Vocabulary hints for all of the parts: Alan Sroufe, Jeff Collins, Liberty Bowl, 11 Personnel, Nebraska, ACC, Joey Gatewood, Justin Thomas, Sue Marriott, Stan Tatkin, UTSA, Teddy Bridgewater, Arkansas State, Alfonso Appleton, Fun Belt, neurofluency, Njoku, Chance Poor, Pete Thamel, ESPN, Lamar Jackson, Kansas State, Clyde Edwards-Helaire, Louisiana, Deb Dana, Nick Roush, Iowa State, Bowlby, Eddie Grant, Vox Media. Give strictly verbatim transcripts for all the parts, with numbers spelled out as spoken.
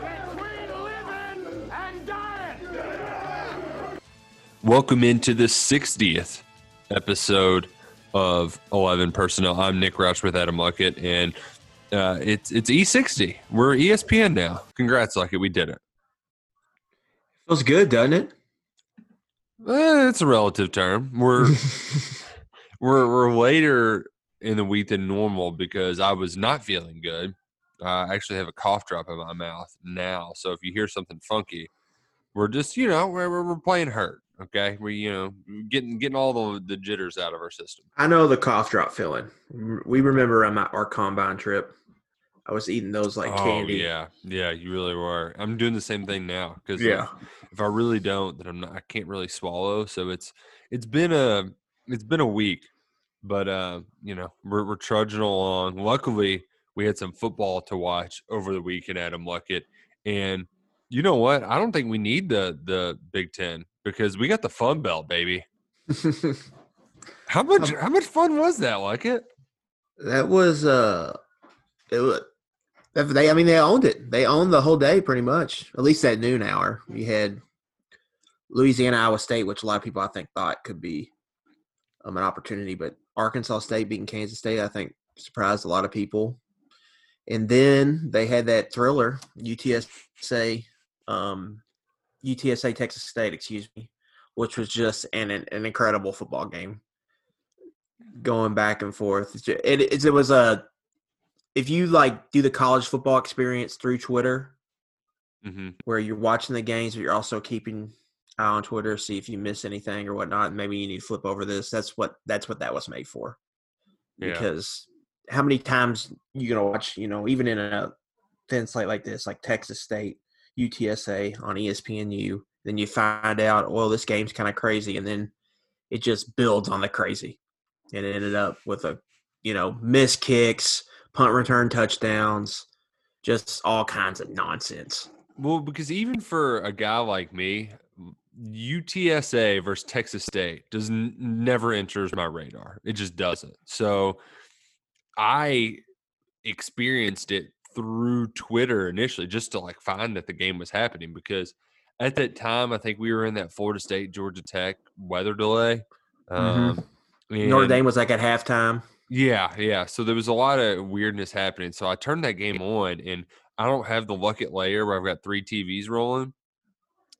Between living and dying. Welcome into the sixtieth episode of eleven Personnel. I'm Nick Roush with Adam Luckett, and uh, it's it's E sixty. We're E S P N now. Congrats, Luckett. We did it. Feels good, doesn't it? Eh, it's a relative term. We're we're we're later in the week than normal because I was not feeling good. Uh, I actually have a cough drop in my mouth now, so if you hear something funky, we're just you know we're we're playing hurt. Okay, we you know getting getting all the the jitters out of our system. I know the cough drop feeling. We remember on my our combine trip. I was eating those like candy. Oh, yeah. Yeah, you really were. I'm doing the same thing now because yeah. if, if I really don't, then I'm not, I can't really swallow. So it's it's been a it's been a week, but uh, you know we're we're trudging along. Luckily, we had some football to watch over the weekend, Adam Luckett, and you know what? I don't think we need the the Big Ten because we got the fun belt, baby. how much how much fun was that, Luckett? That was uh, it was. If they, I mean, they owned it. They owned the whole day pretty much, at least that noon hour. You had Louisiana, Iowa State, which a lot of people, I think, thought could be um, an opportunity. But Arkansas State beating Kansas State, I think, surprised a lot of people. And then they had that thriller, U T S A, um, U T S A Texas State, excuse me, which was just an an incredible football game going back and forth. It, it, it was a If you, like, do the college football experience through Twitter, mm-hmm. where you're watching the games, but you're also keeping eye on Twitter, see if you miss anything or whatnot, maybe you need to flip over this. That's what that's what that was made for. Yeah. Because how many times you going to watch, you know, even in a thin slate like this, like Texas State, U T S A on E S P N U, then you find out, well, this game's kind of crazy, and then it just builds on the crazy. And it ended up with a, you know, missed kicks, punt return touchdowns, just all kinds of nonsense. Well, because even for a guy like me, U T S A versus Texas State does n- never enters my radar. It just doesn't. So I experienced it through Twitter initially just to, like, find that the game was happening because at that time I think we were in that Florida State, Georgia Tech weather delay. Um, mm-hmm. Notre Dame was, like, at halftime. Yeah, yeah. So there was a lot of weirdness happening. So I turned that game on, and I don't have the Luckett layer where I've got three T Vs rolling.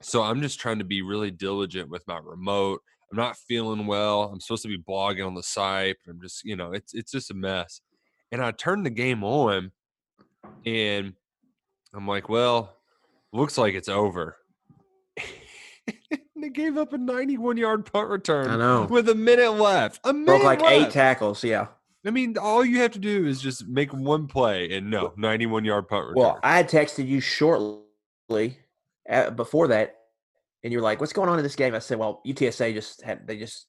So I'm just trying to be really diligent with my remote. I'm not feeling well. I'm supposed to be blogging on the site. I'm just, you know, it's it's just a mess. And I turned the game on, and I'm like, well, looks like it's over. They gave up a ninety-one-yard punt return I know. with a minute left. A minute Broke like left. eight tackles, yeah. I mean, all you have to do is just make one play, and no, ninety-one-yard punt return. Well, I had texted you shortly before that, and you were like, what's going on in this game? I said, well, U T S A just had – they just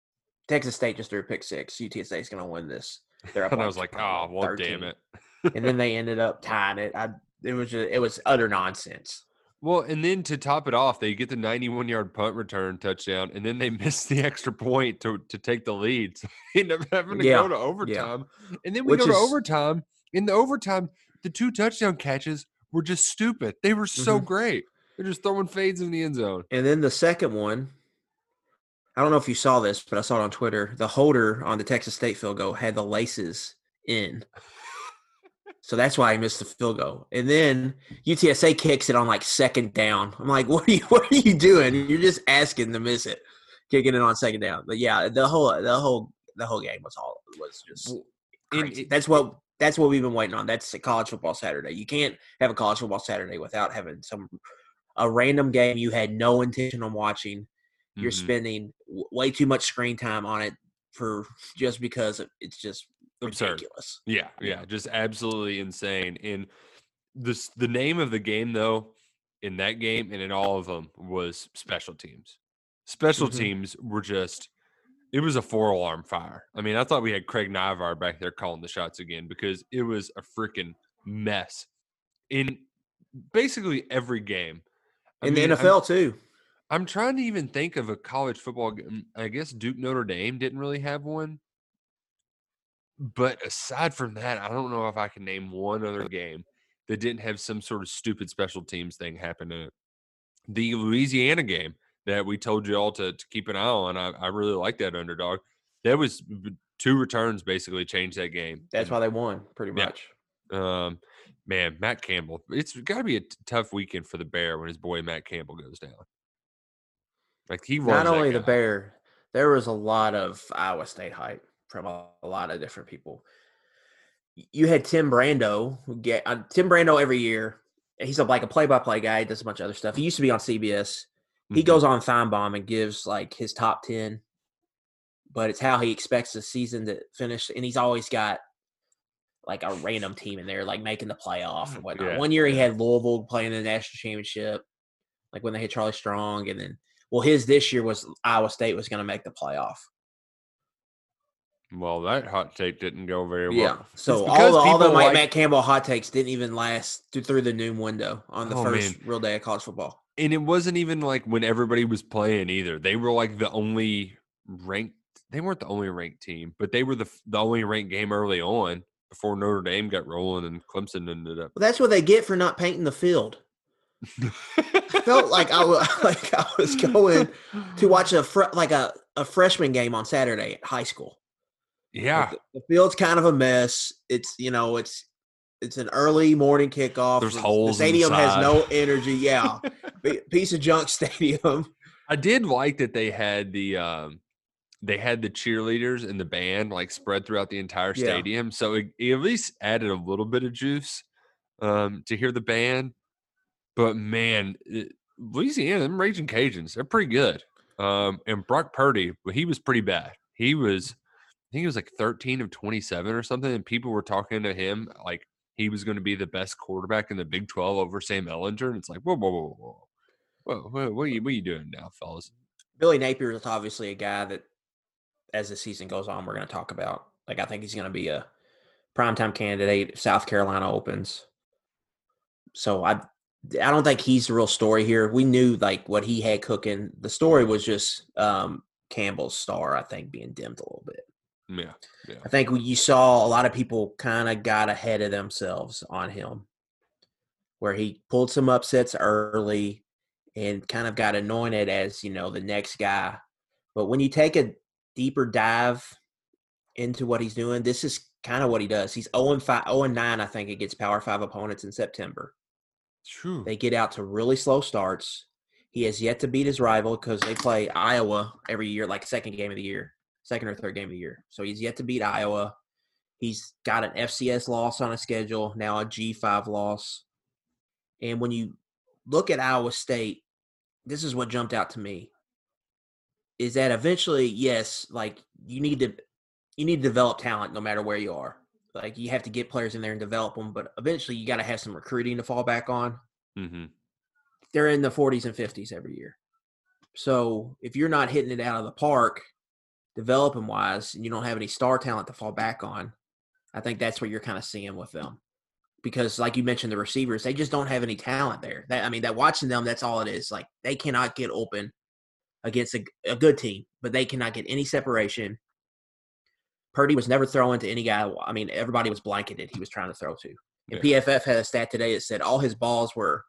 – Texas State just threw a pick six. U T S A is going to win this. They're up and I was like, oh, well, thirteen. Damn it. And then they ended up tying it. I, it was just, it was utter nonsense. Well, and then to top it off, they get the ninety-one-yard punt return touchdown, and then they miss the extra point to, to take the lead. So they end up having to yeah. go to overtime. Yeah. And then we Which go to is... overtime. In the overtime, the two touchdown catches were just stupid. They were so mm-hmm. great. They're just throwing fades in the end zone. And then the second one, I don't know if you saw this, but I saw it on Twitter. The holder on the Texas State field goal had the laces in. So that's why I missed the field goal. And then U T S A kicks it on, like, second down. I'm like, what are you what are you doing? You're just asking to miss it, kicking it on second down. But yeah, the whole the whole the whole game was all was just crazy. It, that's what that's what we've been waiting on. That's a college football Saturday. You can't have a college football Saturday without having some a random game you had no intention on watching. You're mm-hmm. spending w- way too much screen time on it for just because it's just ridiculous. Absurd. Yeah, yeah, just absolutely insane. And this the name of the game though in that game and in all of them was special teams. Special mm-hmm. teams were just – it was a four-alarm fire. I mean, I thought we had Craig Nivard back there calling the shots again because it was a freaking mess in basically every game. I in mean, the N F L I'm, too. I'm trying to even think of a college football game. I guess Duke Notre Dame didn't really have one. But aside from that, I don't know if I can name one other game that didn't have some sort of stupid special teams thing happen in it. The Louisiana game that we told you all to, to keep an eye on, I, I really like that underdog. That was two returns basically changed that game. That's and, why they won pretty much. Yeah. Um, man, Matt Campbell. It's got to be a t- tough weekend for the Bear when his boy Matt Campbell goes down. Like he runs Not only the Bear, there was a lot of Iowa State hype from a, a lot of different people. You had Tim Brando. Get uh, Tim Brando every year. He's a, like a play-by-play guy. He does a bunch of other stuff. He used to be on C B S. He mm-hmm. goes on Feinbaum and gives like his top ten, but it's how he expects the season to finish. And he's always got like a random team in there, like making the playoff or whatnot. Yeah. One year he had Louisville playing in the national championship, like when they had Charlie Strong. And then, well, his this year was Iowa State was going to make the playoff. Well, that hot take didn't go very well. Yeah, so all the, all the like, Matt Campbell hot takes didn't even last through the noon window on the oh, first man. real day of college football. And it wasn't even like when everybody was playing either. They were like the only ranked – they weren't the only ranked team, but they were the the only ranked game early on before Notre Dame got rolling and Clemson ended up. Well, that's what they get for not painting the field. I felt like I, like I was going to watch a fr- like a, a freshman game on Saturday at high school. Yeah, the, the field's kind of a mess. It's you know, it's it's an early morning kickoff. There's holes. The stadium inside. Has no energy. Yeah, piece of junk stadium. I did like that they had the um, they had the cheerleaders and the band like spread throughout the entire stadium, yeah. so it, it at least added a little bit of juice um, to hear the band. But man, it, Louisiana, them Raging Cajuns, they're pretty good. Um, and Brock Purdy, he was pretty bad. He was. I think he was like thirteen of twenty-seven or something, and people were talking to him like he was going to be the best quarterback in the Big twelve over Sam Ehlinger, and it's like, whoa, whoa, whoa, whoa. Whoa, whoa what, are you, what are you doing now, fellas? Billy Napier is obviously a guy that, as the season goes on, we're going to talk about. Like, I think he's going to be a primetime candidate if South Carolina opens. So I, I don't think he's the real story here. We knew, like, what he had cooking. The story was just um, Campbell's star, I think, being dimmed a little bit. Yeah, yeah, I think you saw a lot of people kind of got ahead of themselves on him where he pulled some upsets early and kind of got anointed as, you know, the next guy. But when you take a deeper dive into what he's doing, this is kind of what he does. He's oh and five, oh and nine, I think, against Power five opponents in September. True. They get out to really slow starts. He has yet to beat his rival because they play Iowa every year, like second game of the year. Second or third game of the year. So he's yet to beat Iowa. He's got an F C S loss on his schedule, now a G five loss. And when you look at Iowa State, this is what jumped out to me, is that eventually, yes, like you need to you need to develop talent no matter where you are. Like you have to get players in there and develop them, but eventually you got to have some recruiting to fall back on. Mm-hmm. They're in the forties and fifties every year. So if you're not hitting it out of the park – developing wise, and you don't have any star talent to fall back on, I think that's what you're kind of seeing with them. Because like you mentioned, the receivers, they just don't have any talent there. That, I mean, that watching them, that's all it is. Like they cannot get open against a, a good team, but they cannot get any separation. Purdy was never throwing to any guy. I mean, everybody was blanketed. He was trying to throw to. And yeah. P F F had a stat today that said all his balls were,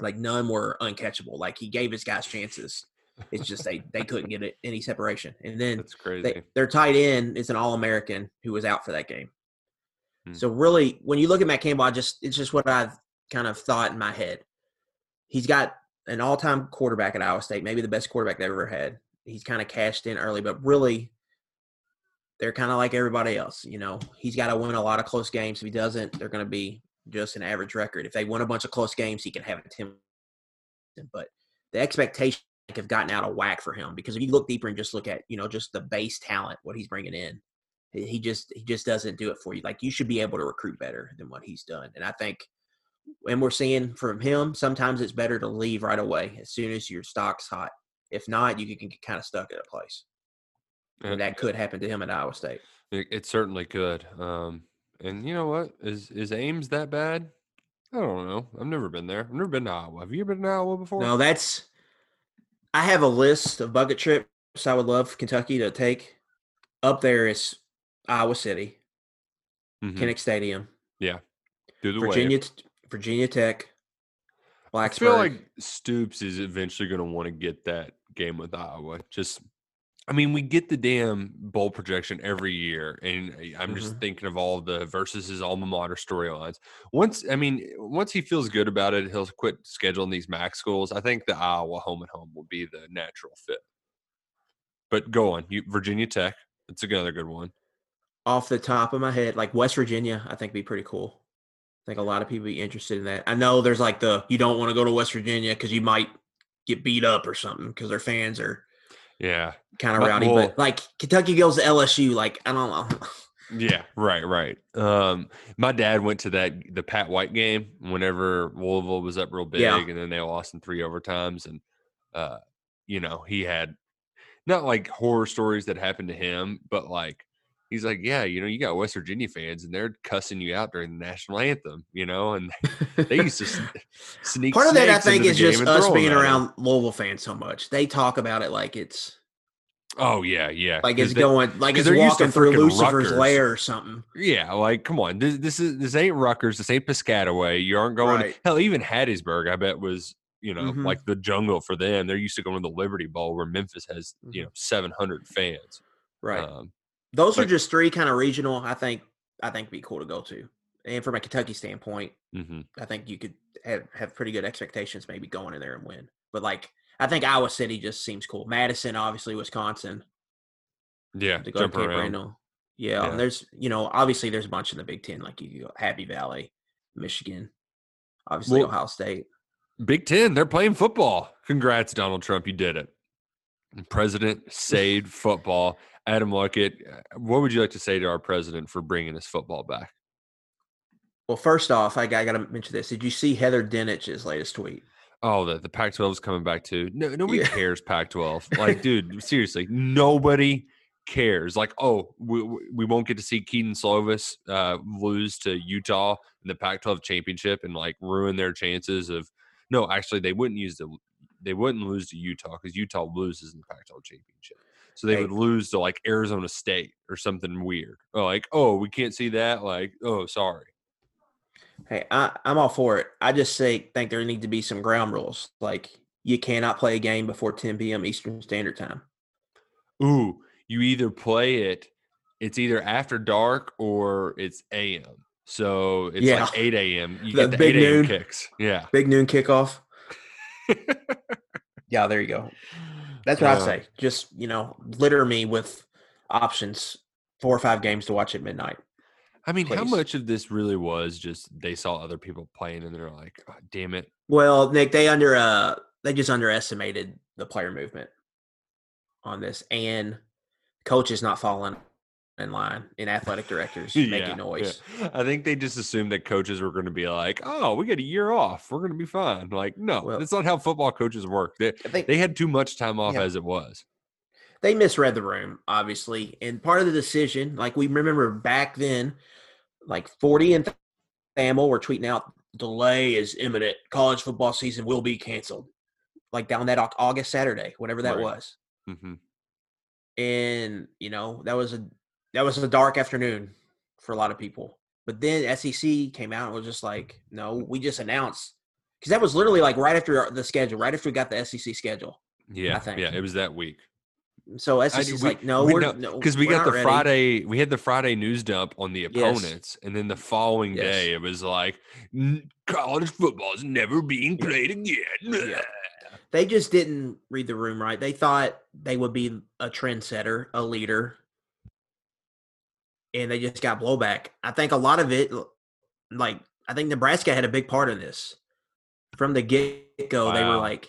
like none were uncatchable. Like he gave his guys chances. It's just they, they couldn't get it, any separation. And then that's crazy. They, their tight end is an All-American who was out for that game. Hmm. So really, when you look at Matt Campbell, I just it's just what I've kind of thought in my head. He's got an all-time quarterback at Iowa State, maybe the best quarterback they've ever had. He's kind of cashed in early, but really they're kind of like everybody else. You know, he's got to win a lot of close games. If he doesn't, they're going to be just an average record. If they win a bunch of close games, he can have a ten. But the expectation have gotten out of whack for him, because if you look deeper and just look at, you know, just the base talent, what he's bringing in, he just he just doesn't do it for you. Like you should be able to recruit better than what he's done. And I think and we're seeing from him, sometimes it's better to leave right away as soon as your stock's hot. If not, you can get kind of stuck at a place. And, and that could happen to him at Iowa State. It, it certainly could. Um, and you know what? Is is Ames that bad? I don't know. I've never been there. I've never been to Iowa. Have you been to Iowa before? No, that's – I have a list of bucket trips I would love Kentucky to take. Up there is Iowa City, mm-hmm. Kinnick Stadium. Yeah. Do the Virginia wave. Virginia Tech, Blacksburg. I feel like Stoops is eventually going to want to get that game with Iowa. Just – I mean, we get the damn bowl projection every year, and I'm just mm-hmm. thinking of all the versus his alma mater storylines. Once, I mean, once he feels good about it, he'll quit scheduling these MAC schools. I think the Iowa home and home will be the natural fit. But go on, you, Virginia Tech. That's another good one. Off the top of my head, like West Virginia, I think would be pretty cool. I think a lot of people would be interested in that. I know there's like the you don't want to go to West Virginia because you might get beat up or something because their fans are. Yeah. Kind of rowdy, well, but like Kentucky goes to L S U, like, I don't know. Yeah, right, right. Um, my dad went to that, the Pat White game whenever Louisville was up real big yeah. and then they lost in three overtimes. And, uh, you know, he had not like horror stories that happened to him, but like, he's like, yeah, you know, you got West Virginia fans and they're cussing you out during the national anthem, you know, and they, they used to sneak. Part of that, I think, is just us being around Louisville fans so much. They talk about it like it's. Oh, yeah, yeah. Like it's they, going, like it's walking through Lucifer's Rutgers. Lair or something. Yeah, like, come on. This this is this ain't Rutgers. This ain't Piscataway. You aren't going. Right. Hell, even Hattiesburg, I bet, was, you know, mm-hmm. like the jungle for them. They're used to going to the Liberty Bowl where Memphis has, mm-hmm. you know, seven hundred fans. Right. Um, Those like, are just three kind of regional, I think, I think be cool to go to. And from a Kentucky standpoint, mm-hmm. I think you could have, have pretty good expectations maybe going in there and win. But, like, I think Iowa City just seems cool. Madison, obviously, Wisconsin. Yeah, to go jump to around. Brando. Yeah, yeah, and there's, you know, obviously there's a bunch in the Big Ten. Like, you go Happy Valley, Michigan, obviously well, Ohio State. Big Ten, they're playing football. Congrats, Donald Trump, you did it. President saved football. Adam Luckett, what would you like to say to our president for bringing this football back? Well, first off, I, I got to mention this. Did you see Heather Denich's latest tweet? Oh, the, the Pac twelve is coming back too. No, nobody yeah. cares Pac twelve. Like, dude, seriously, nobody cares. Like, oh, we, we won't get to see Keaton Slovis uh, lose to Utah in the Pac twelve championship and, like, ruin their chances of – no, actually, they wouldn't use the – they wouldn't lose to Utah because Utah loses in the Pac twelve championship. So they would lose to, like, Arizona State or something weird. Or like, oh, we can't see that. Like, oh, sorry. Hey, I, I'm all for it. I just say think there need to be some ground rules. Like, you cannot play a game before ten p.m. Eastern Standard Time. Ooh, you either play it, it's either after dark or it's a m. So it's yeah. like eight a.m. You the get the big eight a.m. kicks. Yeah. Big noon kickoff. Yeah, there you go. That's what uh, I say. Just, you know, litter me with options, four or five games to watch at midnight. I mean, please. How much of this really was just they saw other people playing and they're like, oh, damn it. Well, Nick, they under uh, they just underestimated the player movement on this, and coaches not falling in line and athletic directors yeah, making noise. Yeah. I think they just assumed that coaches were going to be like, oh, we got a year off. We're going to be fine. Like, no, well, that's not how football coaches work. They, think, they had too much time off yeah. as it was. They misread the room, obviously. And part of the decision, like we remember back then, like forty and Thamel were tweeting out, delay is imminent. College football season will be canceled. Like down that August Saturday, whatever that right. was. Mm-hmm. And, you know, that was a That was a dark afternoon for a lot of people. But then S E C came out and was just like, no, we just announced. Because that was literally like right after the schedule, right after we got the S E C schedule. Yeah, I think. Yeah, it was that week. So S E C's I, we, like, no, we, we're no. Because we got the ready. Friday – we had the Friday news dump on the opponents. Yes. And then the following yes. day it was like, college football is never being played again. Yeah. They just didn't read the room right. They thought they would be a trendsetter, a leader. And they just got blowback. I think a lot of it, like, I think Nebraska had a big part in this. From the get-go, wow. they were like.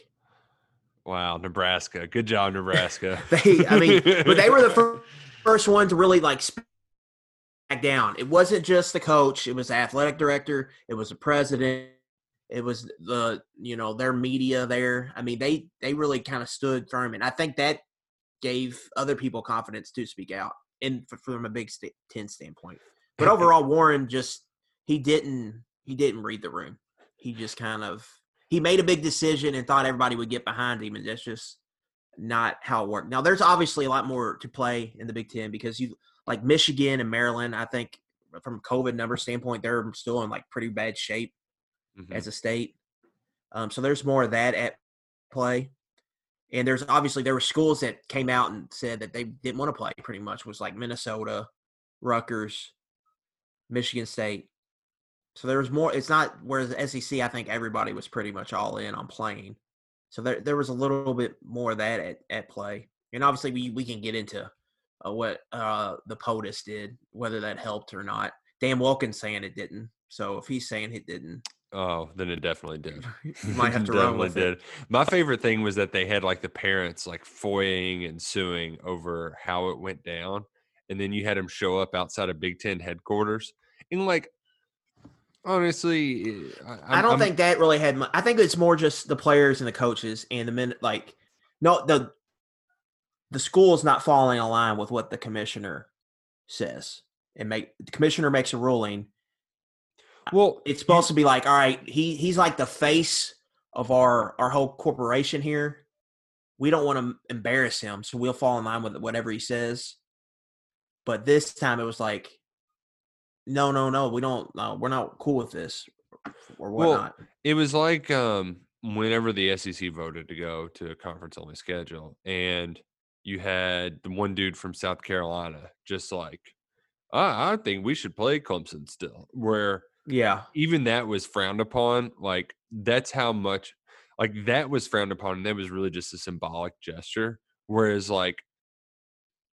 Wow, Nebraska. Good job, Nebraska. they, I mean, but they were the first, first one to really, like, back down. It wasn't just the coach. It was the athletic director. It was the president. It was the, you know, their media there. I mean, they, they really kind of stood firm. And I think that gave other people confidence to speak out in from a Big Ten standpoint. But overall, Warren just, he didn't, he didn't read the room. He just kind of, he made a big decision and thought everybody would get behind him. And that's just not how it worked. Now, there's obviously a lot more to play in the Big Ten because you, like Michigan and Maryland, I think from a COVID number standpoint, they're still in like pretty bad shape. Mm-hmm. As a state. Um, so there's more of that at play. And there's obviously there were schools that came out and said that they didn't want to play pretty much, was like Minnesota, Rutgers, Michigan State. So there was more. It's not – whereas the S E C, I think everybody was pretty much all in on playing. So there there was a little bit more of that at, at play. And obviously we, we can get into uh, what uh, the POTUS did, whether that helped or not. Dan Wilkins saying it didn't. So if he's saying it didn't – oh, then it definitely did. You might have to run with it. My favorite thing was that they had like the parents like foying and suing over how it went down. And then you had them show up outside of Big Ten headquarters. And like, honestly, I, I don't I'm, think that really had much. I think it's more just the players and the coaches and the men, like, no, the, the school's not falling in line with what the commissioner says. And make the commissioner makes a ruling. Well, it's supposed to be like, all right, he, he's like the face of our, our whole corporation here. We don't want to embarrass him, so we'll fall in line with whatever he says. But this time it was like, no, no, no, we don't, no, we're not cool with this or whatnot. Well, it was like um, whenever the S E C voted to go to a conference-only schedule, and you had the one dude from South Carolina just like, I, I think we should play Clemson still, where – yeah, even that was frowned upon. Like, that's how much, like, that was frowned upon, and that was really just a symbolic gesture. Whereas, like,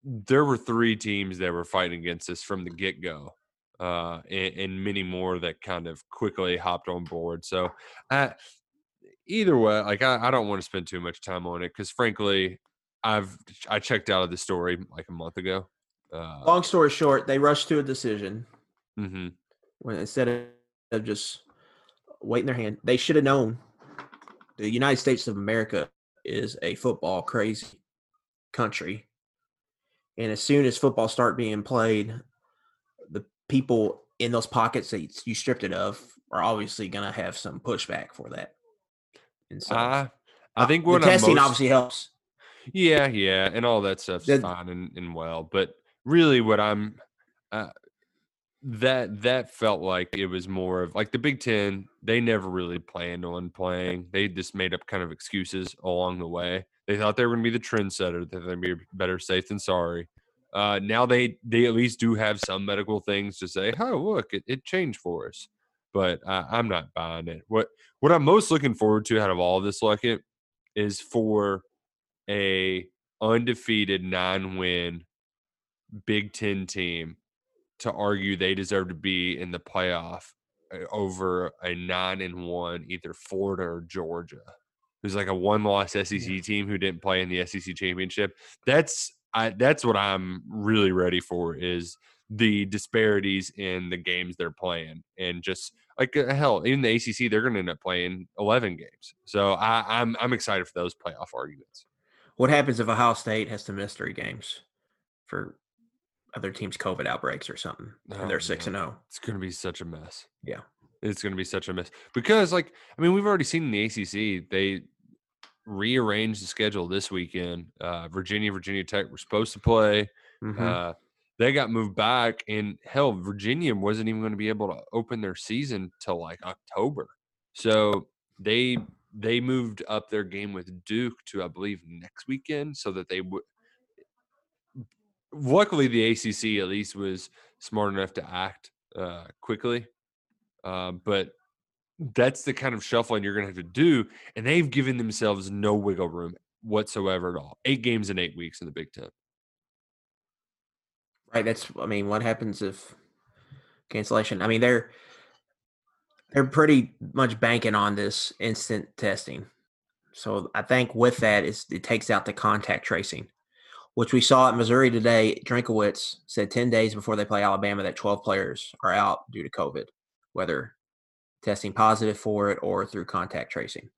there were three teams that were fighting against us from the get-go, uh, and, and many more that kind of quickly hopped on board. So, I, either way, like, I, I don't want to spend too much time on it because, frankly, I've I checked out of the story like a month ago. Uh, Long story short, they rushed to a decision. Mm-hmm. When instead of just waiting their hand, they should have known the United States of America is a football crazy country. And as soon as football start being played, the people in those pockets that you stripped it of are obviously going to have some pushback for that. And so uh, I think what the testing most, obviously helps. Yeah, yeah, and all that stuff's the, fine and, and well. But really what I'm uh, – That that felt like it was more of like the Big Ten. They never really planned on playing. They just made up kind of excuses along the way. They thought they were going to be the trendsetter. That they'd be better safe than sorry. Uh, now they they at least do have some medical things to say. Oh, look, it, it changed for us. But uh, I'm not buying it. What what I'm most looking forward to out of all of this, Luckett, is for a undefeated nine win Big Ten team to argue they deserve to be in the playoff over a nine and one, either Florida or Georgia, who's like a one-loss S E C yeah. team who didn't play in the S E C championship. That's I, that's what I'm really ready for, is the disparities in the games they're playing, and just like hell, even the A C C, they're going to end up playing eleven games. So I, I'm I'm excited for those playoff arguments. What happens if Ohio State has to miss three games for other teams' COVID outbreaks or something, and oh, they're six and zero? It's going to be such a mess. Yeah, it's going to be such a mess because, like, I mean, we've already seen in the A C C, they rearranged the schedule this weekend. Uh, Virginia, Virginia Tech were supposed to play. Mm-hmm. Uh, they got moved back, and hell, Virginia wasn't even going to be able to open their season till like October. So they they moved up their game with Duke to, I believe, next weekend, so that they would. Luckily, the A C C at least was smart enough to act uh, quickly. Uh, but that's the kind of shuffling you're going to have to do. And they've given themselves no wiggle room whatsoever at all. Eight games in eight weeks in the Big Ten. Right. That's, I mean, what happens if cancellation? I mean, they're, they're pretty much banking on this instant testing. So I think with that, it's, it takes out the contact tracing, which we saw at Missouri today. Drinkwitz said ten days before they play Alabama that twelve players are out due to COVID, whether testing positive for it or through contact tracing.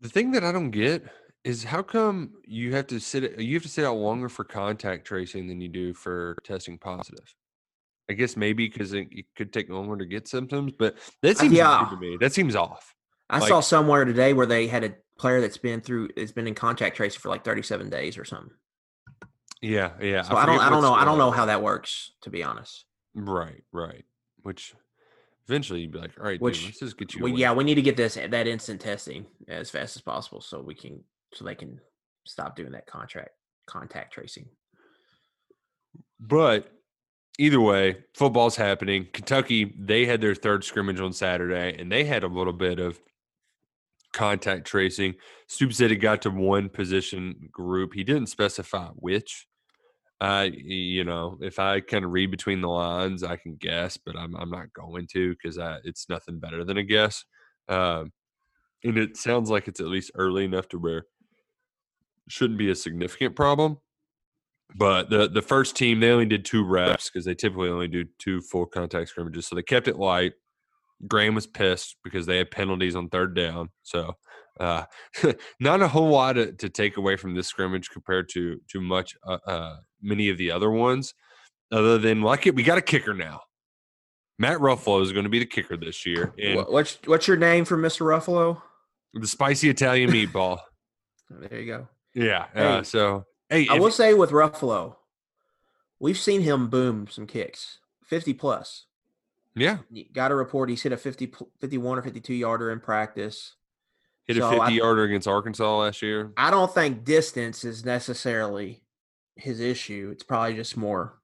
The thing that I don't get is how come you have to sit you have to sit out longer for contact tracing than you do for testing positive. I guess maybe because it, it could take longer to get symptoms, but that seems yeah. weird to me. That seems off. I like, saw somewhere today where they had a player that's been through has been in contact tracing for like thirty-seven days or something. Yeah, yeah. So I, I don't, I don't know, I don't know how that works, to be honest. Right, right. Which eventually you'd be like, all right, Which, dude, let's just get you. Well, yeah, we need to get this that instant testing as fast as possible, so we can so they can stop doing that contract contact tracing. But either way, football's happening. Kentucky, they had their third scrimmage on Saturday, and they had a little bit of contact tracing. Stoops said it got to one position group. He didn't specify which. Uh, you know, if I kind of read between the lines, I can guess, but I'm I'm not going to because it's nothing better than a guess. Um, and it sounds like it's at least early enough to where it shouldn't be a significant problem. But the, the first team, they only did two reps because they typically only do two full contact scrimmages. So they kept it light. Graham was pissed because they had penalties on third down. So uh, not a whole lot to, to take away from this scrimmage compared to to much uh, uh, many of the other ones. Other than like it, we got a kicker now. Matt Ruffalo is going to be the kicker this year. And what's what's your name for Mister Ruffalo? The spicy Italian meatball. There you go. Yeah. Hey. Uh, so. Hey, I will say with Ruffalo, we've seen him boom some kicks, fifty plus. Yeah. You got to report he's hit a fifty, fifty-one or fifty-two yarder in practice. Hit so a fifty yarder I, against Arkansas last year. I don't think distance is necessarily his issue. It's probably just more,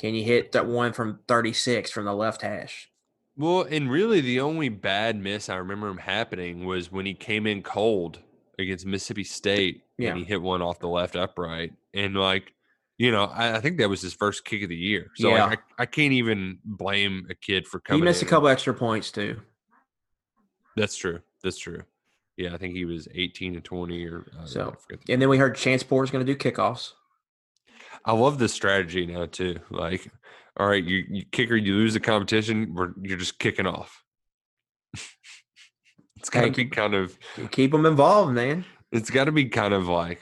can you hit that one from thirty-six from the left hash? Well, and really the only bad miss I remember him happening was when he came in cold against Mississippi State. Yeah. And he hit one off the left upright. And, like, you know, I, I think that was his first kick of the year. So, yeah. like, I, I can't even blame a kid for coming in. He missed in. a couple extra points, too. That's true. That's true. Yeah, I think he was eighteen to twenty. or uh, so. The and point. Then we heard Chance Poor is going to do kickoffs. I love this strategy now, too. Like, all right, you, you kicker, you lose the competition, we're, you're just kicking off. It's got to be kind of – keep them involved, man. It's got to be kind of like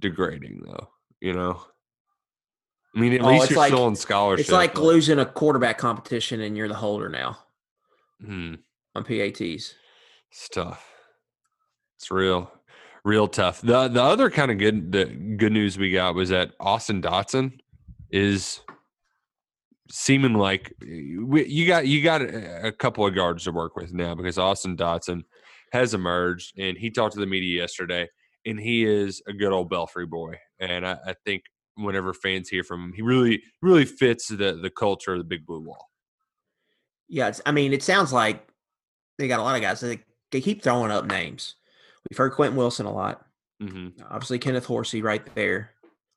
degrading, though, you know? I mean, at oh, least you're like, still on scholarship. It's like but... losing a quarterback competition and you're the holder now hmm. on P A Ts. It's tough. It's real, real tough. The the other kind of good the good news we got was that Austin Dotson is seeming like we, you got you got a couple of guards to work with now because Austin Dotson – has emerged, and he talked to the media yesterday, and he is a good old Belfry boy. And I, I think whenever fans hear from him, he really, really fits the the culture of the Big Blue Wall. Yeah, it's, I mean, it sounds like they got a lot of guys. They, they keep throwing up names. We've heard Quentin Wilson a lot. Mm-hmm. Obviously, Kenneth Horsey right there.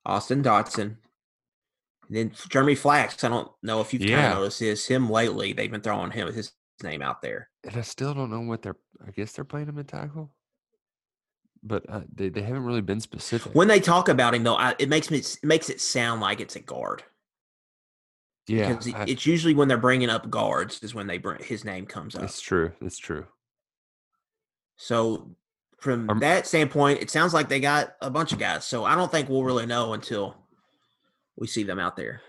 Austin Dotson. And then Jeremy Flax. I don't know if you've yeah. kind of noticed this. Him lately, they've been throwing him his name out there. And I still don't know what they're – I guess they're playing him at tackle. But uh, they, they haven't really been specific. When they talk about him, though, I, it makes me it makes it sound like it's a guard. Yeah. Because I, it's usually when they're bringing up guards is when they bring, his name comes up. That's true. That's true. So, from I'm, that standpoint, it sounds like they got a bunch of guys. So, I don't think we'll really know until we see them out there.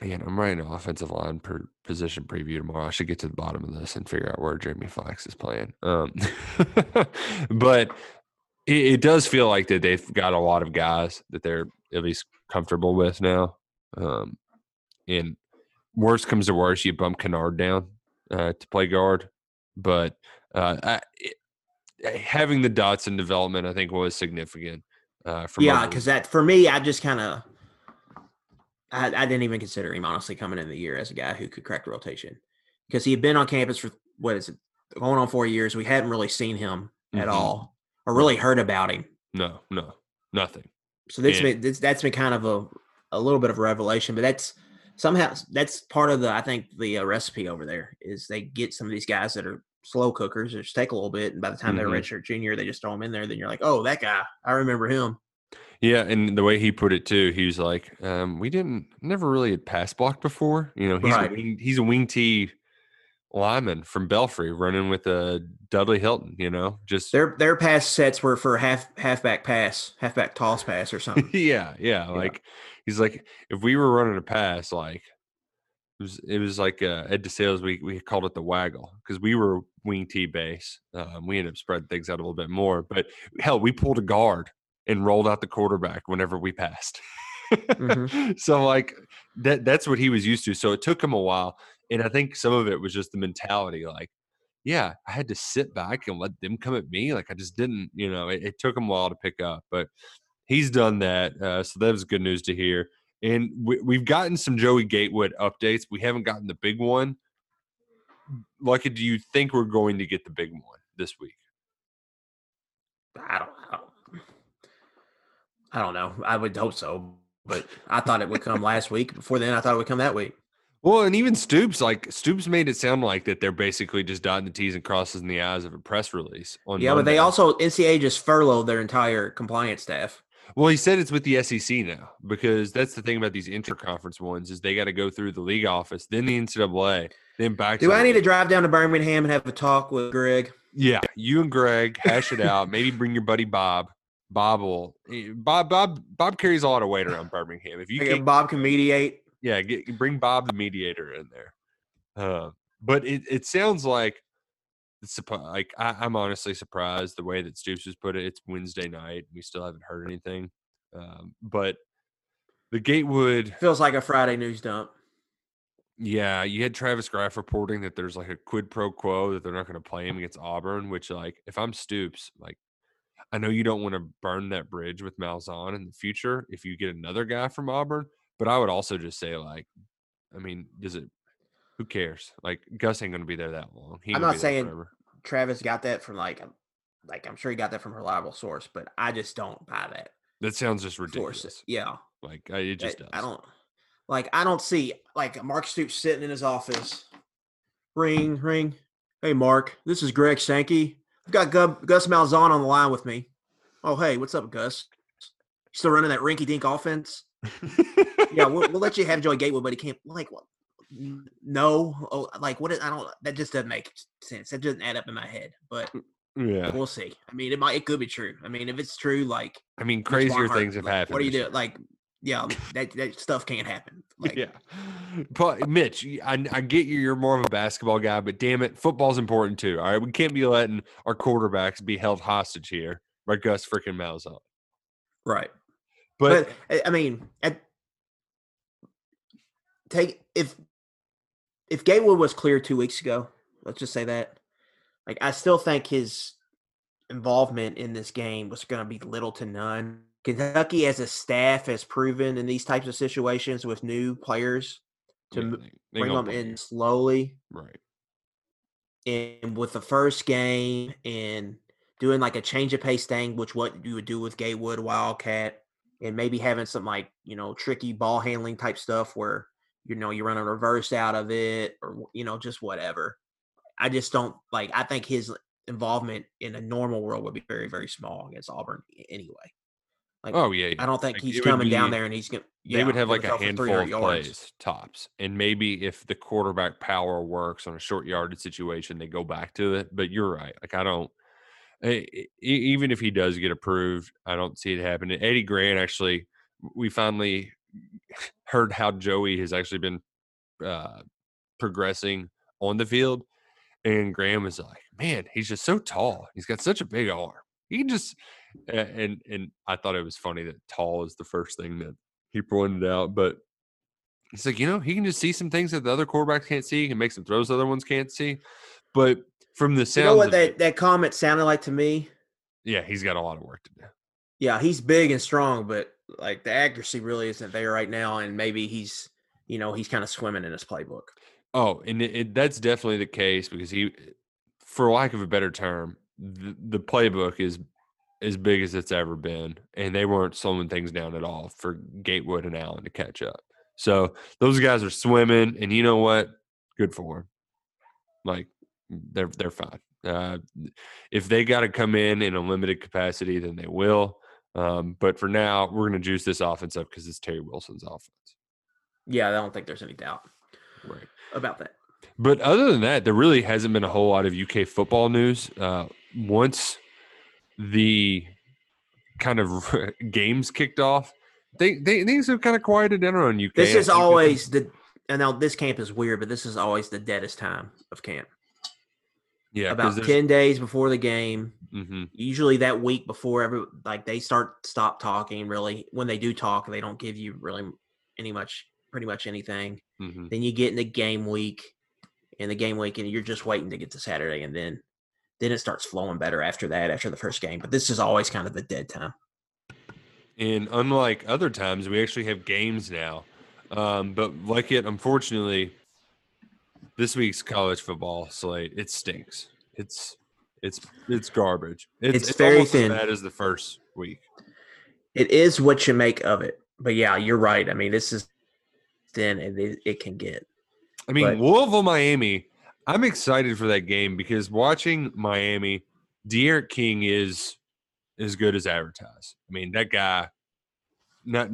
Man, I'm writing an offensive line per position preview tomorrow. I should get to the bottom of this and figure out where Jeremy Flax is playing. Um, but it, it does feel like that they've got a lot of guys that they're at least comfortable with now. Um, and worse comes to worse, you bump Kennard down uh, to play guard. But uh, I, it, having the Dotson development, I think, was significant. Uh, for yeah, because that for me, I just kind of – I, I didn't even consider him, honestly, coming in the year as a guy who could crack the rotation because he had been on campus for, what is it, going on four years. We hadn't really seen him at mm-hmm. all or really heard about him. No, no, nothing. So this, been, this that's been kind of a, a little bit of a revelation, but that's somehow – that's part of the – I think the uh, recipe over there is they get some of these guys that are slow cookers that just take a little bit, and by the time mm-hmm. they're redshirt junior, they just throw them in there. Then you're like, oh, that guy, I remember him. Yeah, and the way he put it too, he was like, um, "We didn't never really had pass block before. You know, he's right. a wing, he's a wing T lineman from Belfry running with a Dudley Hilton, you know, just their their pass sets were for half halfback pass, halfback toss pass or something. yeah, yeah, yeah. Like he's like, if we were running a pass, like it was it was like uh, Ed DeSales, we we called it the waggle because we were wing T base. Um, we ended up spreading things out a little bit more, but hell, we pulled a guard and rolled out the quarterback whenever we passed. mm-hmm. So like that that's what he was used to. So it took him a while. And I think some of it was just the mentality, like, yeah, I had to sit back and let them come at me. Like I just didn't, you know, it, it took him a while to pick up, but he's done that. Uh, so that was good news to hear. And we, we've gotten some Joey Gatewood updates. We haven't gotten the big one. Lucky, do you think we're going to get the big one this week? I don't know. I don't know. I would hope so, but I thought it would come last week. Before then, I thought it would come that week. Well, and even Stoops, like Stoops made it sound like that they're basically just dotting the T's and crosses in the I's of a press release. On yeah, Monday. But they also, N C A A just furloughed their entire compliance staff. Well, he said it's with the S E C now, because that's the thing about these interconference ones is they got to go through the league office, then the N C A A, then back to Do I need to drive down to Birmingham and have a talk with Greg? Yeah, you and Greg, hash it out. Maybe bring your buddy Bob. Bob will Bob Bob Bob carries a lot of weight around Birmingham. If you think Bob can mediate. Yeah, get, bring Bob the mediator in there. Uh, but it, it sounds like it's like I, I'm honestly surprised the way that Stoops has put it. It's Wednesday night. We still haven't heard anything. Um, but the Gatewood feels like a Friday news dump. Yeah, you had Travis Graff reporting that there's like a quid pro quo that they're not going to play him against Auburn. Which, like, if I'm Stoops, like, I know you don't want to burn that bridge with Malzahn in the future if you get another guy from Auburn. But I would also just say, like, I mean, does it? Who cares? Like, Gus ain't going to be there that long. He I'm not saying Travis got that from like, like I'm sure he got that from a reliable source, but I just don't buy that. That sounds just ridiculous. Source. Yeah, like I, it just I, does. I don't like. I don't see like Mark Stoops sitting in his office. Ring, ring. Hey, Mark, this is Greg Sankey. I've got Gub, Gus Malzahn on the line with me. Oh, hey, what's up, Gus? Still running that rinky-dink offense? yeah, we'll, we'll let you have Joey Gatewood, but he can't. Like, well, no, oh, like what? Is, I don't. That just doesn't make sense. That doesn't add up in my head. But yeah, we'll see. I mean, it might. It could be true. I mean, if it's true, like, I mean, crazier Barnhart, things have like, happened. What do you do? Like, yeah, that that stuff can't happen. Like, yeah, but Mitch, I, I get you. You're more of a basketball guy, but damn it, football's important too. All right, we can't be letting our quarterbacks be held hostage here by Gus freaking Malzahn. Right. But, but I mean, at, take if if Gatewood was clear two weeks ago, let's just say that. Like, I still think his involvement in this game was going to be little to none. Kentucky, as a staff, has proven in these types of situations with new players to yeah, they, they bring them in slowly, right? And with the first game and doing like a change of pace thing, which what you would do with Gatewood, Wildcat. And maybe having some, like, you know, tricky ball handling type stuff where, you know, you run a reverse out of it or, you know, just whatever. I just don't – like, I think his involvement in a normal world would be very, very small against Auburn anyway. Like, oh, yeah. I don't think like, he's coming be, down there and he's going to – They would have, like, a handful of plays, tops. And maybe if the quarterback power works on a short yardage situation, they go back to it. But you're right. Like, I don't – even if he does get approved, I don't see it happening. Eddie Grant, actually, we finally heard how Joey has actually been uh, progressing on the field. And Graham was like, man, he's just so tall. He's got such a big arm. He just – and and I thought it was funny that tall is the first thing that he pointed out. But it's like, you know, he can just see some things that the other quarterbacks can't see. He can make some throws the other ones can't see. But – From the sound, you know what that, that comment sounded like to me? Yeah, he's got a lot of work to do. Yeah, he's big and strong, but like the accuracy really isn't there right now, and maybe he's, you know, he's kind of swimming in his playbook. Oh, and it, it, that's definitely the case because he, for lack of a better term, the, the playbook is as big as it's ever been, and they weren't slowing things down at all for Gatewood and Allen to catch up. So those guys are swimming, and you know what? Good for him. Like. They're they're fine. Uh, if they got to come in in a limited capacity, then they will. Um, but for now, we're going to juice this offense up because it's Terry Wilson's offense. Yeah, I don't think there's any doubt right. about that. But other than that, there really hasn't been a whole lot of U K football news. Uh, once the kind of games kicked off, they, they things have kind of quieted down on U K. This is always the – and now this camp is weird, but this is always the deadest time of camp. Yeah, about ten days before the game. Mm-hmm. Usually that week before, every like they start stop talking. Really, when they do talk, they don't give you really any much, pretty much anything. Mm-hmm. Then you get into game week, and the game week, and you're just waiting to get to Saturday, and then then it starts flowing better after that, after the first game. But this is always kind of the dead time. And unlike other times, we actually have games now. Um, but like it, unfortunately. This week's college football slate, it stinks. It's it's it's garbage. It's, it's, it's very almost thin. As bad as the first week. It is what you make of it. But yeah, you're right. I mean, this is thin and it, it can get. I mean, but, Louisville, Miami. I'm excited for that game because watching Miami, De'Aaron King is as good as advertised. I mean, that guy. Not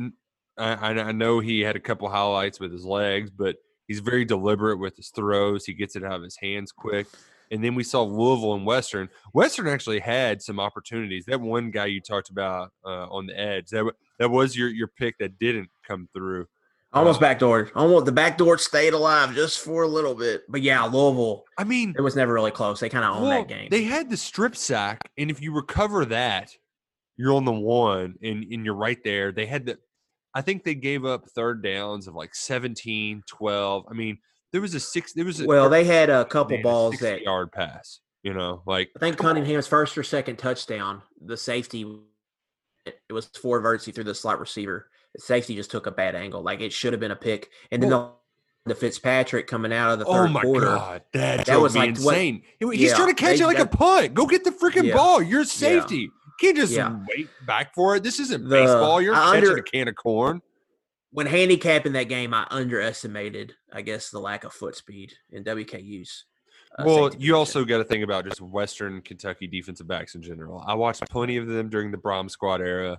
I I know he had a couple highlights with his legs, but. He's very deliberate with his throws. He gets it out of his hands quick. And then we saw Louisville and Western. Western actually had some opportunities. That one guy you talked about uh, on the edge, that w- that was your, your pick that didn't come through. Almost uh, backdoored. Almost the backdoor stayed alive just for a little bit. But, yeah, Louisville, I mean, it was never really close. They kind of owned well, that game. They had the strip sack, and if you recover that, you're on the one, and, and you're right there. They had the – I think they gave up third downs of like seventeen, twelve. I mean, there was a six. There was a, well, they had a couple balls that yard pass. You know, like I think Cunningham's first or second touchdown. The safety, it was for Vertsy through the slot receiver. The safety just took a bad angle. Like it should have been a pick. And then oh. the, the Fitzpatrick coming out of the third quarter. Oh my quarter, god, that, that was like insane. What, He's yeah, trying to catch they, it like that, a punt. Go get the freaking yeah, ball. You're safety. Yeah. Can't just yeah. wait back for it. This isn't the, baseball. You're I catching under, a can of corn. When handicapping that game, I underestimated, I guess, the lack of foot speed in W K U's. Uh, well, you also got to think about just Western Kentucky defensive backs in general. I watched plenty of them during the Brom squad era.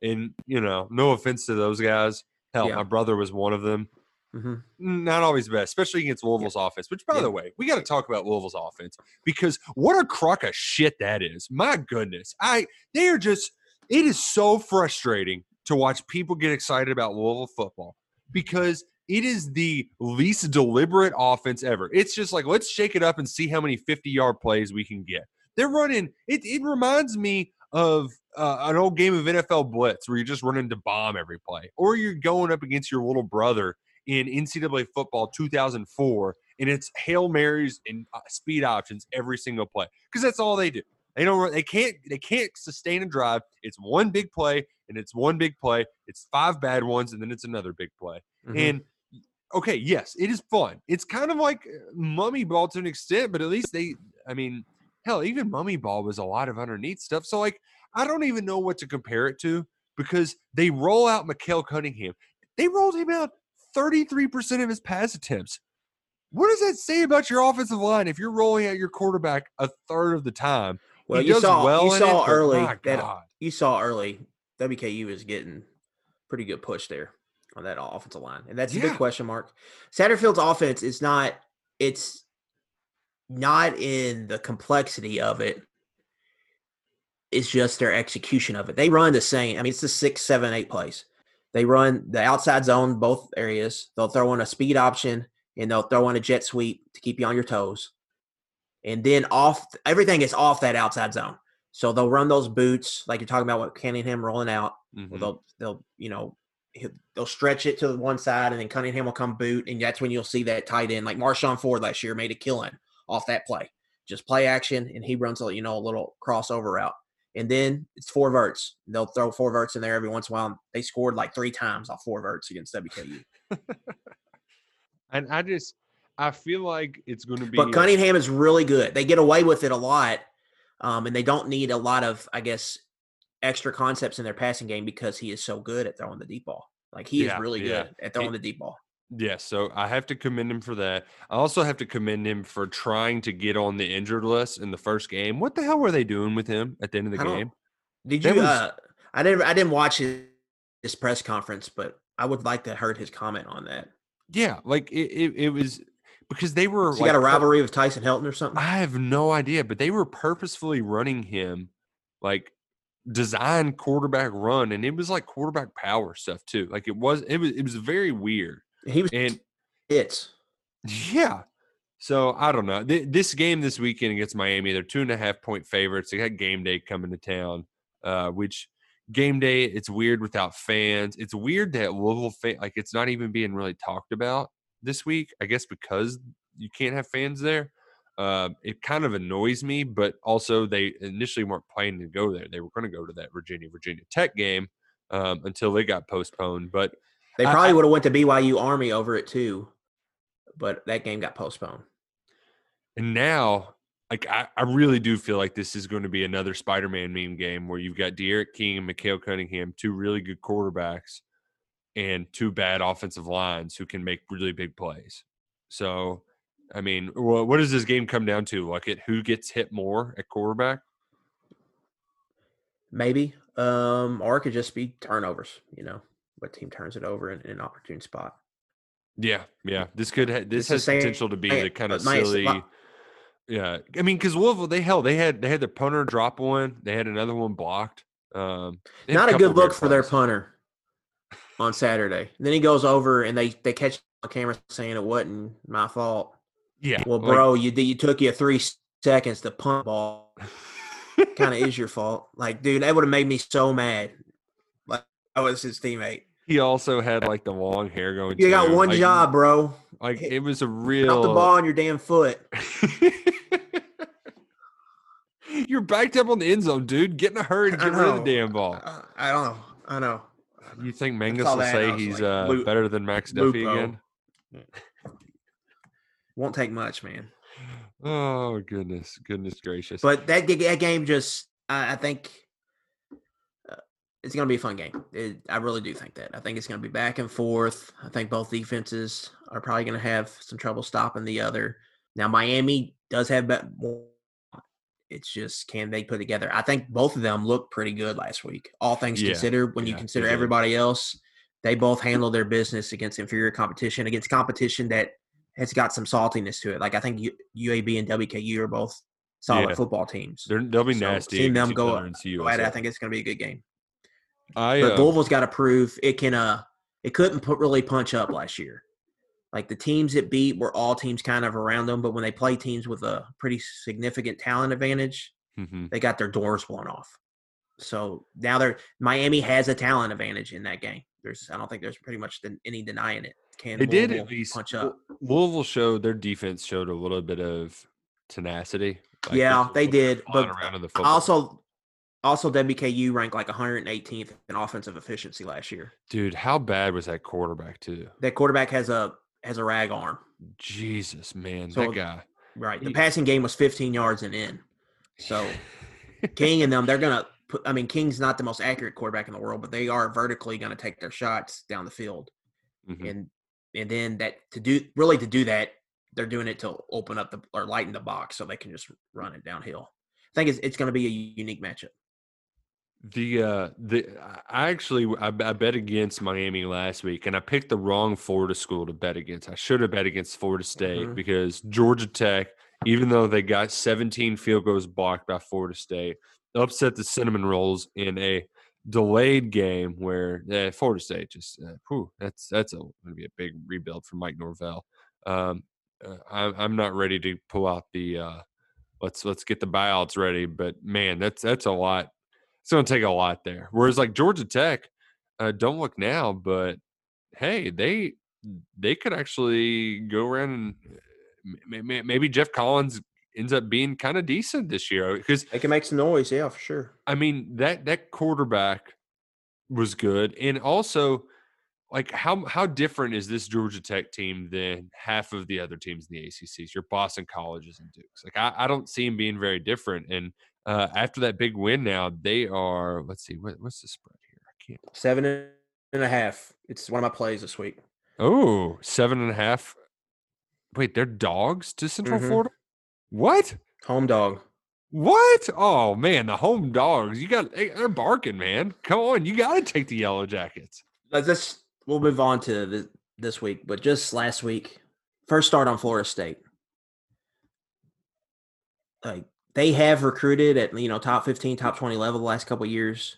And, you know, no offense to those guys. Hell, yeah. my brother was one of them. Mm-hmm. Not always the best, especially against Louisville's yeah. offense. Which, by yeah. the way, we got to talk about Louisville's offense because what a crock of shit that is. My goodness. I they are just – it is so frustrating to watch people get excited about Louisville football because it is the least deliberate offense ever. It's just like let's shake it up and see how many fifty-yard plays we can get. They're running it, – it reminds me of uh, an old game of N F L Blitz where you're just running to bomb every play or you're going up against your little brother – in N C double A football two thousand four, and it's Hail Marys and speed options every single play because that's all they do. They don't. They can't. They can't sustain a drive. It's one big play, and it's one big play. It's five bad ones, and then it's another big play. Mm-hmm. And okay, yes, it is fun. It's kind of like mummy ball to an extent, but at least they. I mean, hell, even mummy ball was a lot of underneath stuff. So like, I don't even know what to compare it to because they roll out Mikael Cunningham. They rolled him out. thirty-three percent of his pass attempts. What does that say about your offensive line if you're rolling out your quarterback a third of the time? Well, he you does saw, well you saw it, early that God. you saw early W K U is getting pretty good push there on that offensive line, and that's yeah. a big question mark. Satterfield's offense is not it's not in the complexity of it. It's just their execution of it. They run the same. I mean, it's the six, seven, eight plays. They run the outside zone, both areas. They'll throw in a speed option, and they'll throw in a jet sweep to keep you on your toes. And then off – everything is off that outside zone. So they'll run those boots, like you're talking about with Cunningham rolling out. Mm-hmm. They'll, they'll, you know, they'll stretch it to the one side, and then Cunningham will come boot, and that's when you'll see that tight end. Like Marshawn Ford last year made a killing off that play. Just play action, and he runs, a, you know, a little crossover route. And then it's four verts. They'll throw four verts in there every once in a while. They scored like three times off four verts against W K U. And I just – I feel like it's going to be – But Cunningham is really good. They get away with it a lot, um, and they don't need a lot of, I guess, extra concepts in their passing game because he is so good at throwing the deep ball. Like, he yeah, is really yeah. good at throwing and, the deep ball. Yeah, so I have to commend him for that. I also have to commend him for trying to get on the injured list in the first game. What the hell were they doing with him at the end of the game? Did you? Was, uh, I didn't. I didn't watch his, his press conference, but I would like to heard his comment on that. Yeah, like it. It, it was because they were so like, you got a rivalry with Tyson Helton or something? I have no idea, but they were purposefully running him like design quarterback run, and it was like quarterback power stuff too. Like it was it was it was very weird. He was and it's yeah. So I don't know. This game this weekend against Miami, they're two and a half point favorites. They got game day coming to town, uh, which game day, it's weird without fans. It's weird that Louisville, fan, like it's not even being really talked about this week, I guess because you can't have fans there. Uh, it kind of annoys me, but also they initially weren't planning to go there. They were going to go to that Virginia, Virginia Tech game um, until they got postponed. But they probably I, would have went to B Y U Army over it too. But that game got postponed. And now, like I, I really do feel like this is going to be another Spider-Man meme game where you've got De'Aaron King and Mikhail Cunningham, two really good quarterbacks and two bad offensive lines who can make really big plays. So, I mean, what does this game come down to? Like it, who gets hit more at quarterback? Maybe. Um, or it could just be turnovers, you know, what team turns it over in, in an opportune spot. Yeah, yeah. This could ha- this it's has same, potential to be I, the kind of silly. Yeah, I mean, because Louisville, they hell, they had they had their punter drop one, they had another one blocked. Um, Not a, a good look for their punter on Saturday. Then he goes over and they they catch on camera saying it wasn't my fault. Yeah. Well, bro, like, you you took you three seconds to punt ball. Kind of is your fault. Like, dude, that would have made me so mad. Like, I was his teammate. He also had, like, the long hair going. You got one like, job, bro. Like, it was a real – Put the ball on your damn foot. You're backed up on the end zone, dude. Get in a hurry and get rid of the damn ball. I, I don't know. I know. I know. You think Mangus will that, say he's like, uh, loop, better than Max Duffy loop, again? Won't take much, man. Oh, goodness. Goodness gracious. But that, that game just I, – I think – it's going to be a fun game. It, I really do think that. I think it's going to be back and forth. I think both defenses are probably going to have some trouble stopping the other. Now, Miami does have more. It's just, can they put together? I think both of them looked pretty good last week. All things yeah. considered, when yeah, you consider everybody else, they both handled their business against inferior competition, against competition that has got some saltiness to it. Like, I think U A B and W K U are both solid yeah. football teams. They're, they'll be so nasty. Seeing them go, go at it, I think it's going to be a good game. I, uh, but Louisville's got to prove it can. Uh, it couldn't put really punch up last year. Like the teams it beat were all teams kind of around them, but when they play teams with a pretty significant talent advantage, mm-hmm. they got their doors blown off. So now they're Miami has a talent advantage in that game. There's I don't think there's pretty much any denying it. Can they did at least punch up? Louisville showed their defense showed a little bit of tenacity. Like yeah, they did. But the also. Also, W K U ranked like one hundred eighteenth in offensive efficiency last year. Dude, how bad was that quarterback too? That quarterback has a has a rag arm. Jesus, man, so, that guy. Right, the he, passing game was fifteen yards and in. So King and them, they're gonna put. I mean, King's not the most accurate quarterback in the world, but they are vertically gonna take their shots down the field, mm-hmm. and and then that to do really to do that, they're doing it to open up the or lighten the box so they can just run it downhill. I think it's it's gonna be a unique matchup. The uh the I actually I, I bet against Miami last week, and I picked the wrong Florida school to bet against. I should have bet against Florida State mm-hmm. because Georgia Tech, even though they got seventeen field goals blocked by Florida State, upset the Cinnamon Rolls in a delayed game where uh, Florida State just uh, whew, that's that's going to be a big rebuild for Mike Norvell. Um, uh, I, I'm not ready to pull out the uh, let's let's get the buyouts ready, but man, that's that's a lot. It's going to take a lot there. Whereas like Georgia Tech, uh, don't look now, but hey, they they could actually go around and maybe Jeff Collins ends up being kind of decent this year because they can make some noise. Yeah, for sure. I mean that that quarterback was good, and also like how how different is this Georgia Tech team than half of the other teams in the A C Cs? Your Boston Colleges and Dukes. Like I, I don't see them being very different and. Uh, after that big win now, they are – let's see, what, what's the spread here? I can't – Seven and a half. It's one of my plays this week. Oh, seven and a half. Wait, they're dogs to Central mm-hmm. Florida? What? Home dog. What? Oh, man, the home dogs. You got – they're barking, man. Come on, you got to take the Yellow Jackets. Let's, we'll move on to the, this week, but just last week, first start on Florida State. Like, they have recruited at, you know, top fifteen, top twenty level the last couple of years.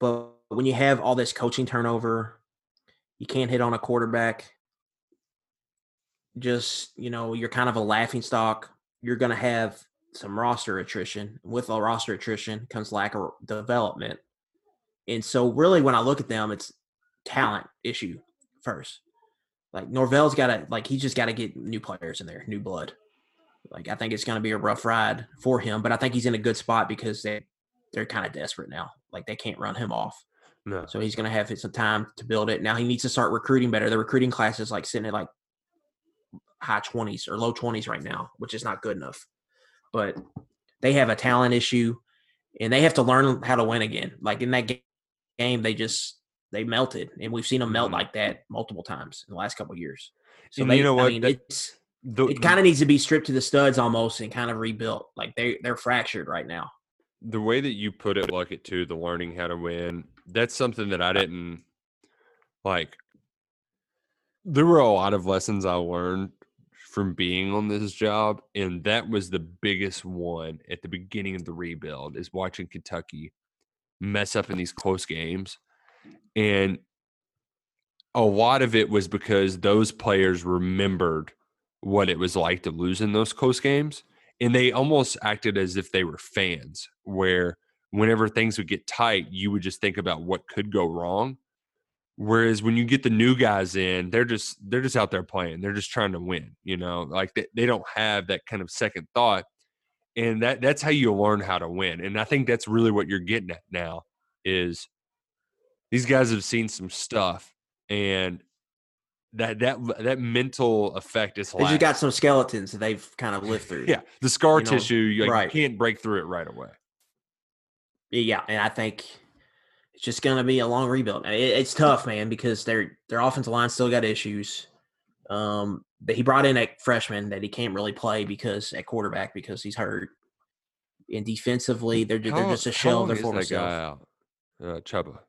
But when you have all this coaching turnover, you can't hit on a quarterback. Just, you know, you're kind of a laughing stock. You're going to have some roster attrition. With all roster attrition comes lack of development. And so really when I look at them, it's talent issue first. Like, Norvell's got to – like, he's just got to get new players in there, new blood. Like, I think it's going to be a rough ride for him, but I think he's in a good spot because they, they're kind of desperate now. Like, they can't run him off. No. So he's going to have some time to build it. Now he needs to start recruiting better. The recruiting class is, like, sitting at, like, high twenties or low twenties right now, which is not good enough. But they have a talent issue, and they have to learn how to win again. Like, in that game, they just – they melted, and we've seen them melt like that multiple times in the last couple of years. So they, you know what? I mean, it's, the, it kind of needs to be stripped to the studs almost and kind of rebuilt. Like, they, they're fractured right now. The way that you put it, Luckett, too, the learning how to win, that's something that I didn't – like, there were a lot of lessons I learned from being on this job, and that was the biggest one at the beginning of the rebuild, is watching Kentucky mess up in these close games. And a lot of it was because those players remembered what it was like to lose in those close games. And they almost acted as if they were fans, where whenever things would get tight, you would just think about what could go wrong. Whereas when you get the new guys in, they're just they're just out there playing. They're just trying to win, you know, like they, they don't have that kind of second thought. And that that's how you learn how to win. And I think that's really what you're getting at now is – these guys have seen some stuff, and that that that mental effect is. They just got some skeletons that they've kind of lived through. Yeah, the scar you tissue, know, like, right. You can't break through it right away. Yeah, and I think it's just going to be a long rebuild. It, it's tough, man, because their their offensive line still got issues. Um, but he brought in a freshman that he can't really play because at quarterback because he's hurt. And defensively, they're how, they're just a shell of their former self. Uh, Chuba.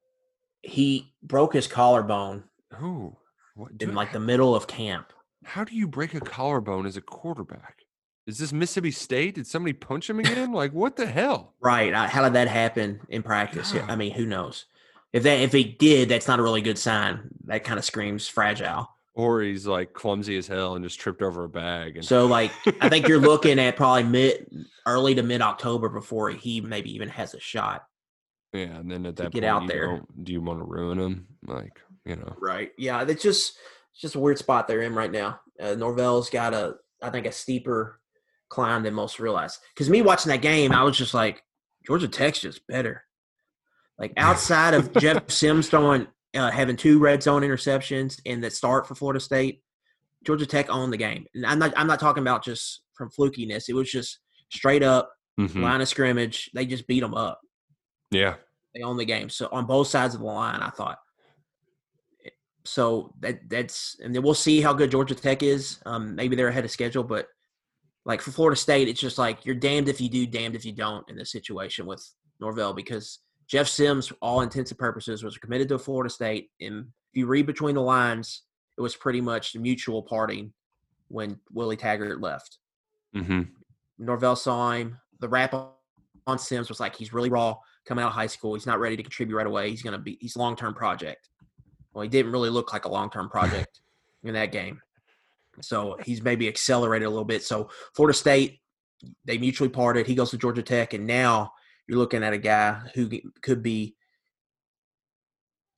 He broke his collarbone Ooh, what, dude, in, like, the middle of camp. How do you break a collarbone as a quarterback? Is this Mississippi State? Did somebody punch him again? Like, what the hell? Right. I, how did that happen in practice? God. I mean, who knows? If that if he did, that's not a really good sign. That kind of screams fragile. Or he's, like, clumsy as hell and just tripped over a bag. And- so, like, I think you're looking at probably mid, early to mid-October before he maybe even has a shot. Yeah, and then at that get point, out there. Do you want to ruin them? Like, you know. Right. Yeah, it's just it's just a weird spot they're in right now. Uh, Norvell's got, a, I think, a steeper climb than most realize. Because me watching that game, I was just like, Georgia Tech's just better. Like, outside of Jeff Sims throwing, uh, having two red zone interceptions in that start for Florida State, Georgia Tech owned the game. And I'm not, I'm not talking about just from flukiness. It was just straight up, mm-hmm. line of scrimmage. They just beat them up. Yeah. They own the game. So on both sides of the line, I thought. So that that's – and then we'll see how good Georgia Tech is. Um, maybe they're ahead of schedule. But, like, for Florida State, it's just like you're damned if you do, damned if you don't in this situation with Norvell, because Jeff Sims, all intents and purposes, was committed to Florida State. And if you read between the lines, it was pretty much the mutual parting when Willie Taggart left. Mm-hmm. Norvell saw him. The rap on Sims was like, he's really raw. Coming out of high school, he's not ready to contribute right away. He's going to be – he's a long-term project. Well, he didn't really look like a long-term project in that game. So he's maybe accelerated a little bit. So Florida State, they mutually parted. He goes to Georgia Tech, and now you're looking at a guy who could be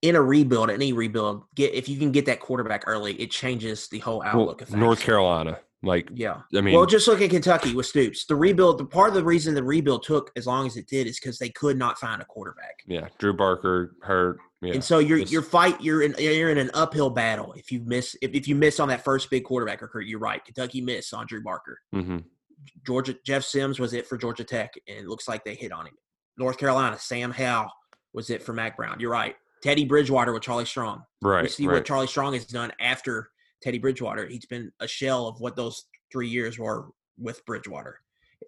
in a rebuild, any rebuild. Get If you can get that quarterback early, it changes the whole outlook well, of things. North Carolina. Like, yeah, I mean, well, just look at Kentucky with Stoops. The rebuild, the part of the reason the rebuild took as long as it did is because they could not find a quarterback. Yeah, Drew Barker hurt, yeah. And so you're just, you're fight you're in you're in an uphill battle if you miss if, if you miss on that first big quarterback recruit. You're right, Kentucky missed on Drew Barker. Mm-hmm. Georgia Jeff Sims was it for Georgia Tech, and it looks like they hit on him. North Carolina, Sam Howell was it for Mack Brown. You're right, Teddy Bridgewater with Charlie Strong. Right, we see right. what Charlie Strong has done after. Teddy Bridgewater, he's been a shell of what those three years were with Bridgewater.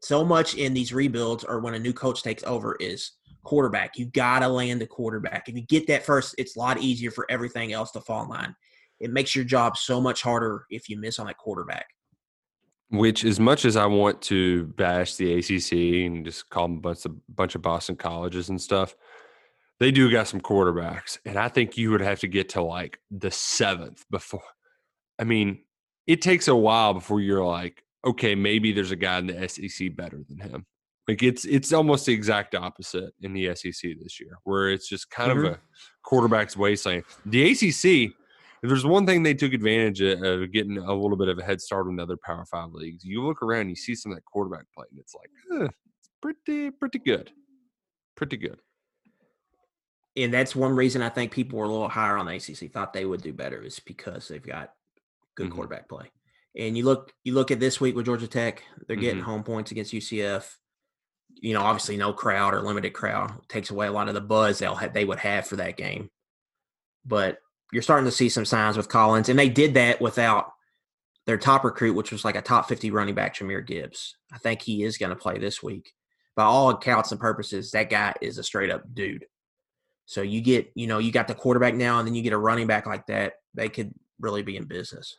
So much in these rebuilds or when a new coach takes over is quarterback. You got to land the quarterback. If you get that first, it's a lot easier for everything else to fall in line. it makes your job so much harder if you miss on that quarterback. Which, as much as I want to bash the A C C and just call them a bunch of, bunch of Boston colleges and stuff, they do got some quarterbacks. And I think you would have to get to like the seventh before. I mean, it takes a while before you're like, okay, maybe there's a guy in the S E C better than him. Like it's it's almost the exact opposite in the S E C this year, where it's just kind mm-hmm. of a quarterback's wasteland. The A C C, if there's one thing they took advantage of getting a little bit of a head start in other Power Five leagues, you look around, you see some of that quarterback play, and it's like, eh, it's pretty, pretty good. Pretty good. And that's one reason I think people were a little higher on the A C C, thought they would do better, is because they've got good mm-hmm. quarterback play. And you look you look at this week with Georgia Tech, they're getting mm-hmm. home points against U C F. You know, obviously no crowd or limited crowd takes away a lot of the buzz they'll ha- they would have for that game. But you're starting to see some signs with Collins, and they did that without their top recruit, which was like a top fifty running back, Jahmyr Gibbs. I think he is going to play this week. By all accounts and purposes, that guy is a straight-up dude. So you get, you know, you got the quarterback now, and then you get a running back like that. They could really be in business.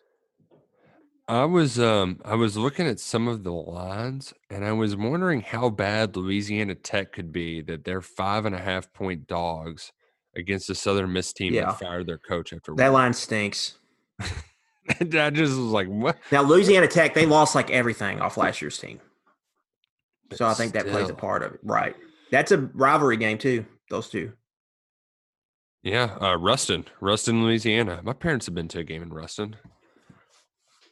I was um I was looking at some of the lines, and I was wondering how bad Louisiana Tech could be that they're five and a half point dogs against the Southern Miss team yeah. that fired their coach after that one. Line stinks. And I just was like, what? Now Louisiana Tech, they lost like everything off last year's team, but so I think still. That plays a part of it, right? That's a rivalry game too. Those two. Yeah, uh, Ruston, Ruston, Louisiana. My parents have been to a game in Ruston.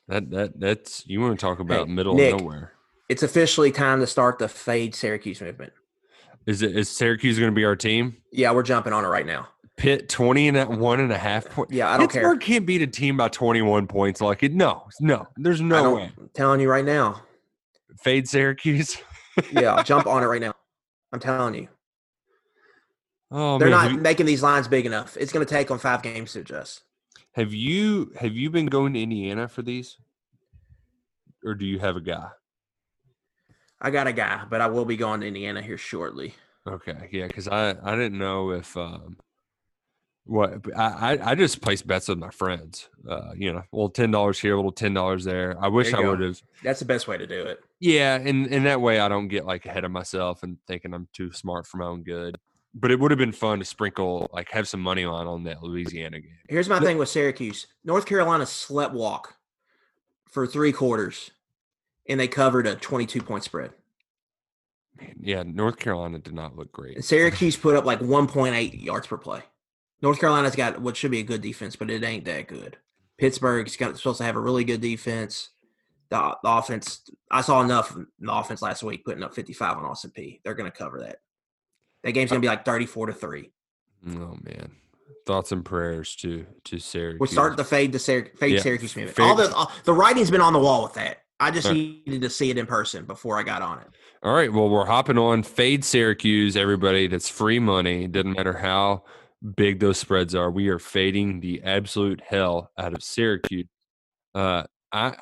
That that that's you want to talk about hey, middle Nick, of nowhere. It's officially time to start the fade Syracuse movement. Is it is Syracuse going to be our team? Yeah, we're jumping on it right now. Pitt twenty and at one and a half points. Yeah, I don't Pittsburgh care. Pittsburgh can't beat a team by twenty one points like it. No, no, there's no way. I'm telling you right now. Fade Syracuse. Yeah, jump on it right now. I'm telling you. Oh, they're man. not you, making these lines big enough. It's going to take them five games to adjust. Have you have you been going to Indiana for these, or do you have a guy? I got a guy, but I will be going to Indiana here shortly. Okay, yeah, because I, I didn't know if um, what I I just placed bets with my friends. Uh, you know, a little ten dollars here, a little ten dollars there. I wish there I would have. That's the best way to do it. Yeah, and and that way I don't get like ahead of myself and thinking I'm too smart for my own good. But it would have been fun to sprinkle, like, have some money line on that Louisiana game. Here's my thing with Syracuse. North Carolina slept walk for three quarters, and they covered a twenty-two point spread. Man, yeah, North Carolina did not look great. And Syracuse put up, like, one point eight yards per play. North Carolina's got what should be a good defense, but it ain't that good. Pittsburgh's got, supposed to have a really good defense. The, the offense – I saw enough in the offense last week putting up fifty-five on Austin Peay. They're going to cover that. That game's going to be like thirty-four to three. Oh, man. Thoughts and prayers to, to Syracuse. We're starting to fade the Syrac- fade yeah. Syracuse movement. All the, all, the writing's been on the wall with that. I just all needed right. to see it in person before I got on it. All right. Well, we're hopping on. Fade Syracuse, everybody. That's free money. Doesn't matter how big those spreads are. We are fading the absolute hell out of Syracuse. Uh, I,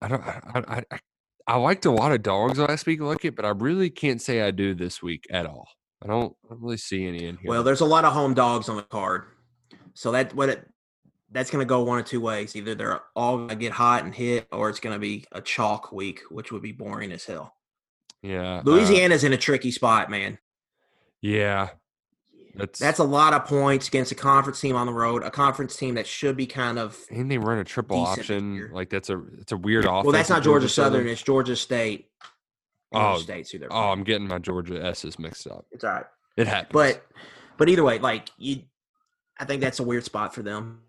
I don't I, – I, I, I liked a lot of dogs last week, Luckett, but I really can't say I do this week at all. I don't, I don't really see any in here. Well, there's a lot of home dogs on the card, so that what it, that's going to go one of two ways: either they're all going to get hot and hit, or it's going to be a chalk week, which would be boring as hell. Yeah, Louisiana's uh, in a tricky spot, man. Yeah, that's that's a lot of points against a conference team on the road, a conference team that should be kind of. And they run a triple option here. Like that's a it's a weird offense. Well, that's not Georgia, Georgia Southern, Southern. It's Georgia State. Oh, States who they're oh, I'm getting my Georgia S's mixed up. It's all right. It happens. But, but either way, like you, I think that's a weird spot for them.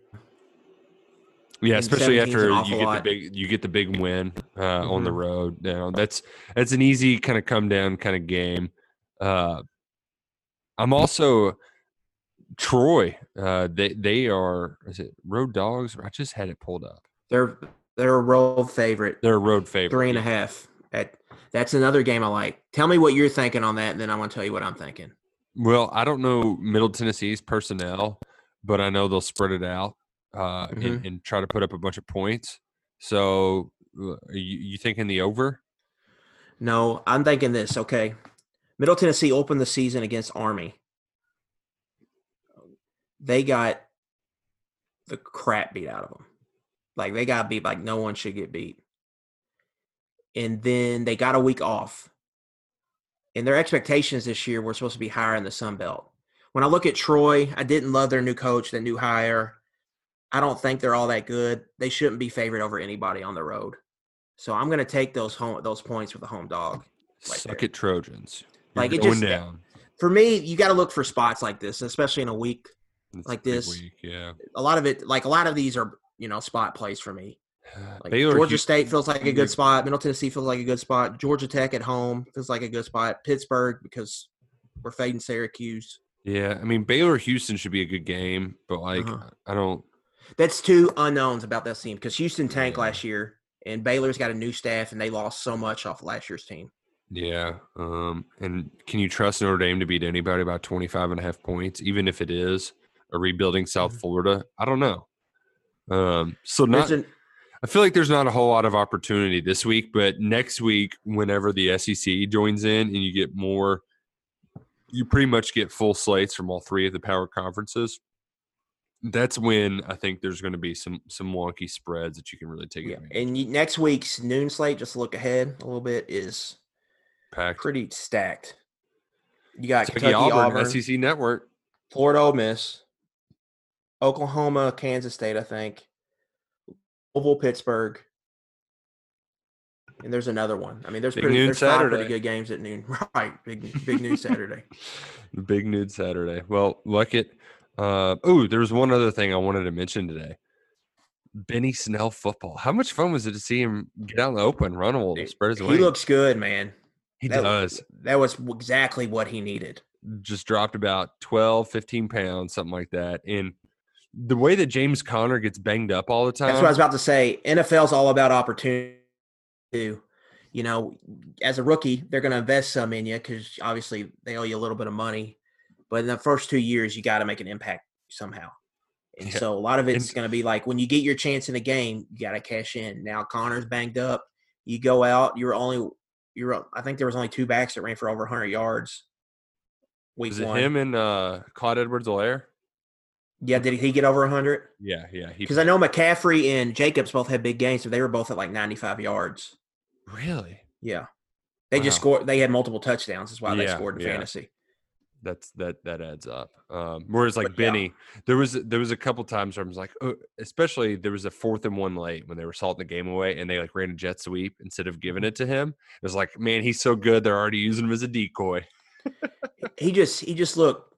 Yeah, and especially after you get lot. the big, you get the big win uh, mm-hmm. on the road. You know, that's that's an easy kind of come down kind of game. Uh, I'm also Troy. Uh, they they are is it road dogs? I just had it pulled up. They're they're a road favorite. They're a road favorite. Three and a half. At, that's another game I like. Tell me what you're thinking on that, and then I want to tell you what I'm thinking. Well, I don't know Middle Tennessee's personnel, but I know they'll spread it out uh, mm-hmm. and, and try to put up a bunch of points. So are you, you thinking the over? No, I'm thinking this, okay. Middle Tennessee opened the season against Army. They got the crap beat out of them. Like, they got beat like no one should get beat. And then they got a week off. And their expectations this year were supposed to be higher in the Sun Belt. When I look at Troy, I didn't love their new coach, their new hire. I don't think they're all that good. They shouldn't be favored over anybody on the road. So I'm going to take those home those points with the home dog. Right Suck there. It, Trojans. You're like going it just down. For me, you got to look for spots like this, especially in a week it's like a this. Week, yeah, a lot of it, like a lot of these are you know spot plays for me. Like Baylor, Georgia State feels like a good spot. Middle Tennessee feels like a good spot. Georgia Tech at home feels like a good spot. Pittsburgh, because we're fading Syracuse. Yeah, I mean, Baylor Houston should be a good game, but like uh-huh. I don't. That's two unknowns about that team because Houston tanked yeah. last year, and Baylor's got a new staff, and they lost so much off last year's team. Yeah, um, and can you trust Notre Dame to beat anybody by twenty-five and a half points, even if it is a rebuilding South mm-hmm. Florida? I don't know. Um, so not. An, I feel like there's not a whole lot of opportunity this week, but next week, whenever the S E C joins in and you get more, you pretty much get full slates from all three of the power conferences. That's when I think there's going to be some some wonky spreads that you can really take yeah. advantage of. And you, next week's noon slate, just look ahead a little bit, is packed. Pretty stacked. You got Kentucky, Kentucky Auburn, Auburn, S E C Network, Florida Ole Miss, Oklahoma, Kansas State, I think, Louisville, Pittsburgh, and there's another one. I mean, there's, pretty, there's five pretty good games at noon. Right, big big noon Saturday. Big noon Saturday. Well, Luckett. Uh, oh, there was one other thing I wanted to mention today. Benny Snell football. How much fun was it to see him get out in the open, run a little, it, spread his wings? He looks good, man. He that, does. That was exactly what he needed. Just dropped about twelve, fifteen pounds, something like that. And the way that James Conner gets banged up all the time. That's what I was about to say. N F L's all about opportunity. You know, as a rookie, they're going to invest some in you because obviously they owe you a little bit of money. But in the first two years, you got to make an impact somehow. And yeah. so a lot of it's going to be like when you get your chance in a game, you got to cash in. Now Connor's banged up. You go out. You're only you're. I think there was only two backs that ran for over one hundred yards. Week was it one. Him and uh, Clyde Edwards-Helaire? Yeah, did he get over one hundred? Yeah, yeah. Because I know McCaffrey and Jacobs both had big games, so they were both at like ninety-five yards. Really? Yeah. They wow. just scored. They had multiple touchdowns. That's why yeah, they scored in yeah. fantasy. That's that that adds up. Um, whereas like but Benny, yeah. there was there was a couple times where I was like, oh, especially there was a fourth and one late when they were salting the game away and they like ran a jet sweep instead of giving it to him. It was like, man, he's so good. They're already using him as a decoy. he just he just looked,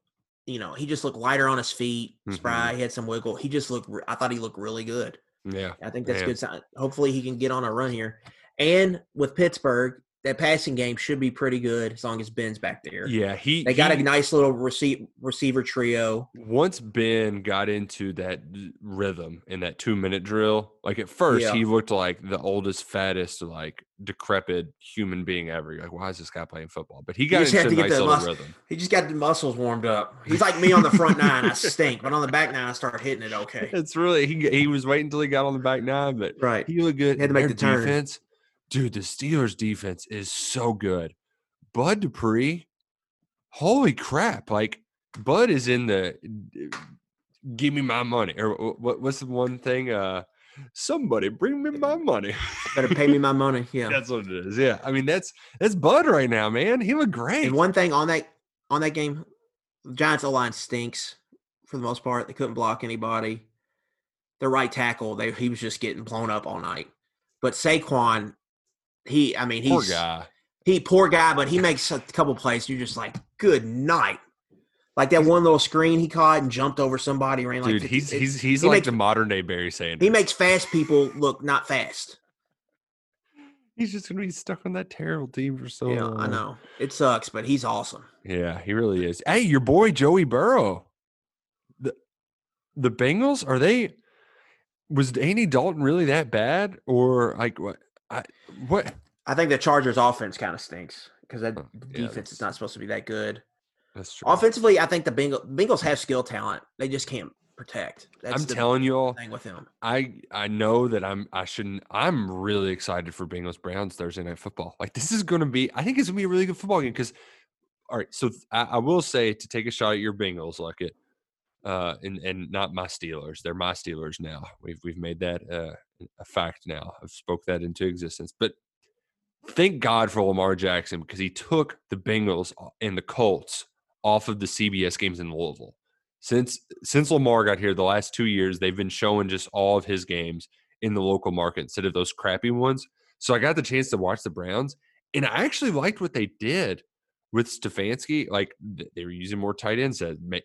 you know, he just looked lighter on his feet. Spry, mm-hmm. he had some wiggle. He just looked. I thought he looked really good. Yeah, I think that's man. good sign. Hopefully, he can get on a run here. And with Pittsburgh. That passing game should be pretty good as long as Ben's back there. Yeah, he they got he, a nice little receive, receiver trio. Once Ben got into that rhythm in that two-minute drill, like at first yeah. he looked like the oldest, fattest, like decrepit human being ever. You're like, why is this guy playing football? But he got into a nice little mus- rhythm. He just got the muscles warmed up. He's like me on the front nine. I stink, but on the back nine, I start hitting it okay. It's really he, – he was waiting until he got on the back nine, but right. he looked good. He had to make Their the turn. Defense, dude, the Steelers' defense is so good. Bud Dupree, holy crap. Like, Bud is in the give me my money. Or what, what's the one thing? Uh, somebody bring me my money. Better pay me my money. Yeah. That's what it is. Yeah. I mean, that's that's Bud right now, man. He looked great. And one thing on that on that game, the Giants' O-line stinks for the most part. They couldn't block anybody. Their right tackle, they he was just getting blown up all night. But Saquon – He, I mean, he's poor guy. He poor guy, but he makes a couple plays. You're just like, good night. Like that one little screen he caught and jumped over somebody. Ran like dude, he's it, he's he's he like makes, the modern day Barry Sanders. He makes fast people look not fast. He's just gonna be stuck on that terrible team for so yeah, long. I know it sucks, but he's awesome. Yeah, he really is. Hey, your boy Joey Burrow. The the Bengals are they? Was Andy Dalton really that bad, or like what? I, what? I think the Chargers' offense kind of stinks because that oh, yeah, defense is not supposed to be that good. That's true. Offensively, I think the Bengals, Bengals have skill talent. They just can't protect. That's I'm the telling you all. Thing with them. I, I know that I'm I shouldn't. I'm really excited for Bengals Browns Thursday Night Football. Like this is going to be. I think it's going to be a really good football game because. All right, so I, I will say to take a shot at your Bengals, like it. uh, and and not my Steelers. They're my Steelers now. We've we've made that uh, a fact now. I've spoke that into existence. But thank God for Lamar Jackson, because he took the Bengals and the Colts off of the C B S games in Louisville. Since since Lamar got here, the last two years they've been showing just all of his games in the local market instead of those crappy ones. So I got the chance to watch the Browns, and I actually liked what they did with Stefanski. Like, they were using more tight ends.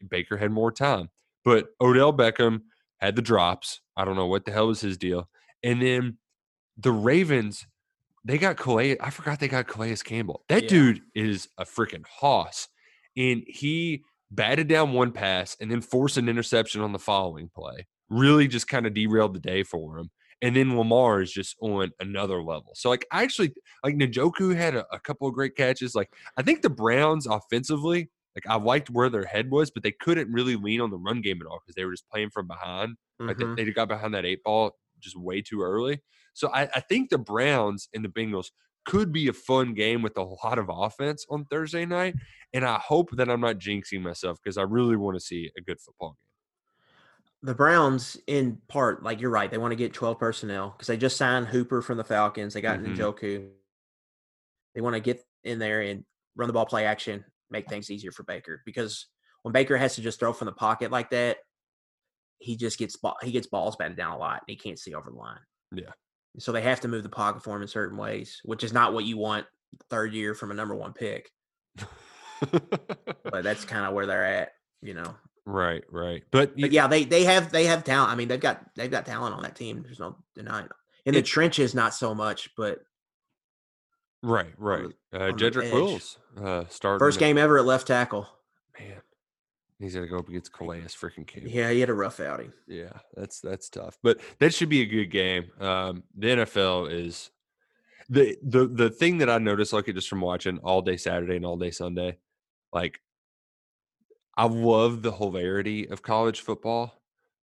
Baker had more time, but Odell Beckham had the drops. I don't know what the hell was his deal. And then the Ravens, they got Calais. I forgot they got Calais Campbell. That yeah. dude is a freaking hoss, and he batted down one pass and then forced an interception on the following play. Really just kind of derailed the day for him. And then Lamar is just on another level. So, like, I actually – like, Njoku had a, a couple of great catches. Like, I think the Browns offensively, like, I liked where their head was, but they couldn't really lean on the run game at all because they were just playing from behind. Mm-hmm. Like, they, they got behind that eight ball just way too early. So, I, I think the Browns and the Bengals could be a fun game with a lot of offense on Thursday night, and I hope that I'm not jinxing myself because I really want to see a good football game. The Browns, in part, like you're right, they want to get twelve personnel because they just signed Hooper from the Falcons. They got mm-hmm. Njoku. They want to get in there and run the ball, play action, make things easier for Baker, because when Baker has to just throw from the pocket like that, he just gets he gets balls batted down a lot and he can't see over the line. Yeah. So they have to move the pocket for him in certain ways, which is not what you want third year from a number one pick. But that's kind of where they're at, you know. Right, right. But, but yeah, they they have they have talent. I mean, they've got they've got talent on that team. There's no denying it. In the it, trenches, not so much, but right, right. The, uh Jedrick Wills uh started first game at, ever at left tackle. Man. He's got to go up against Calais freaking Campbell. Yeah, he had a rough outing. Yeah, that's that's tough. But that should be a good game. Um, the N F L is the the the thing that I noticed, like, just from watching all day Saturday and all day Sunday, like, I love the hilarity of college football,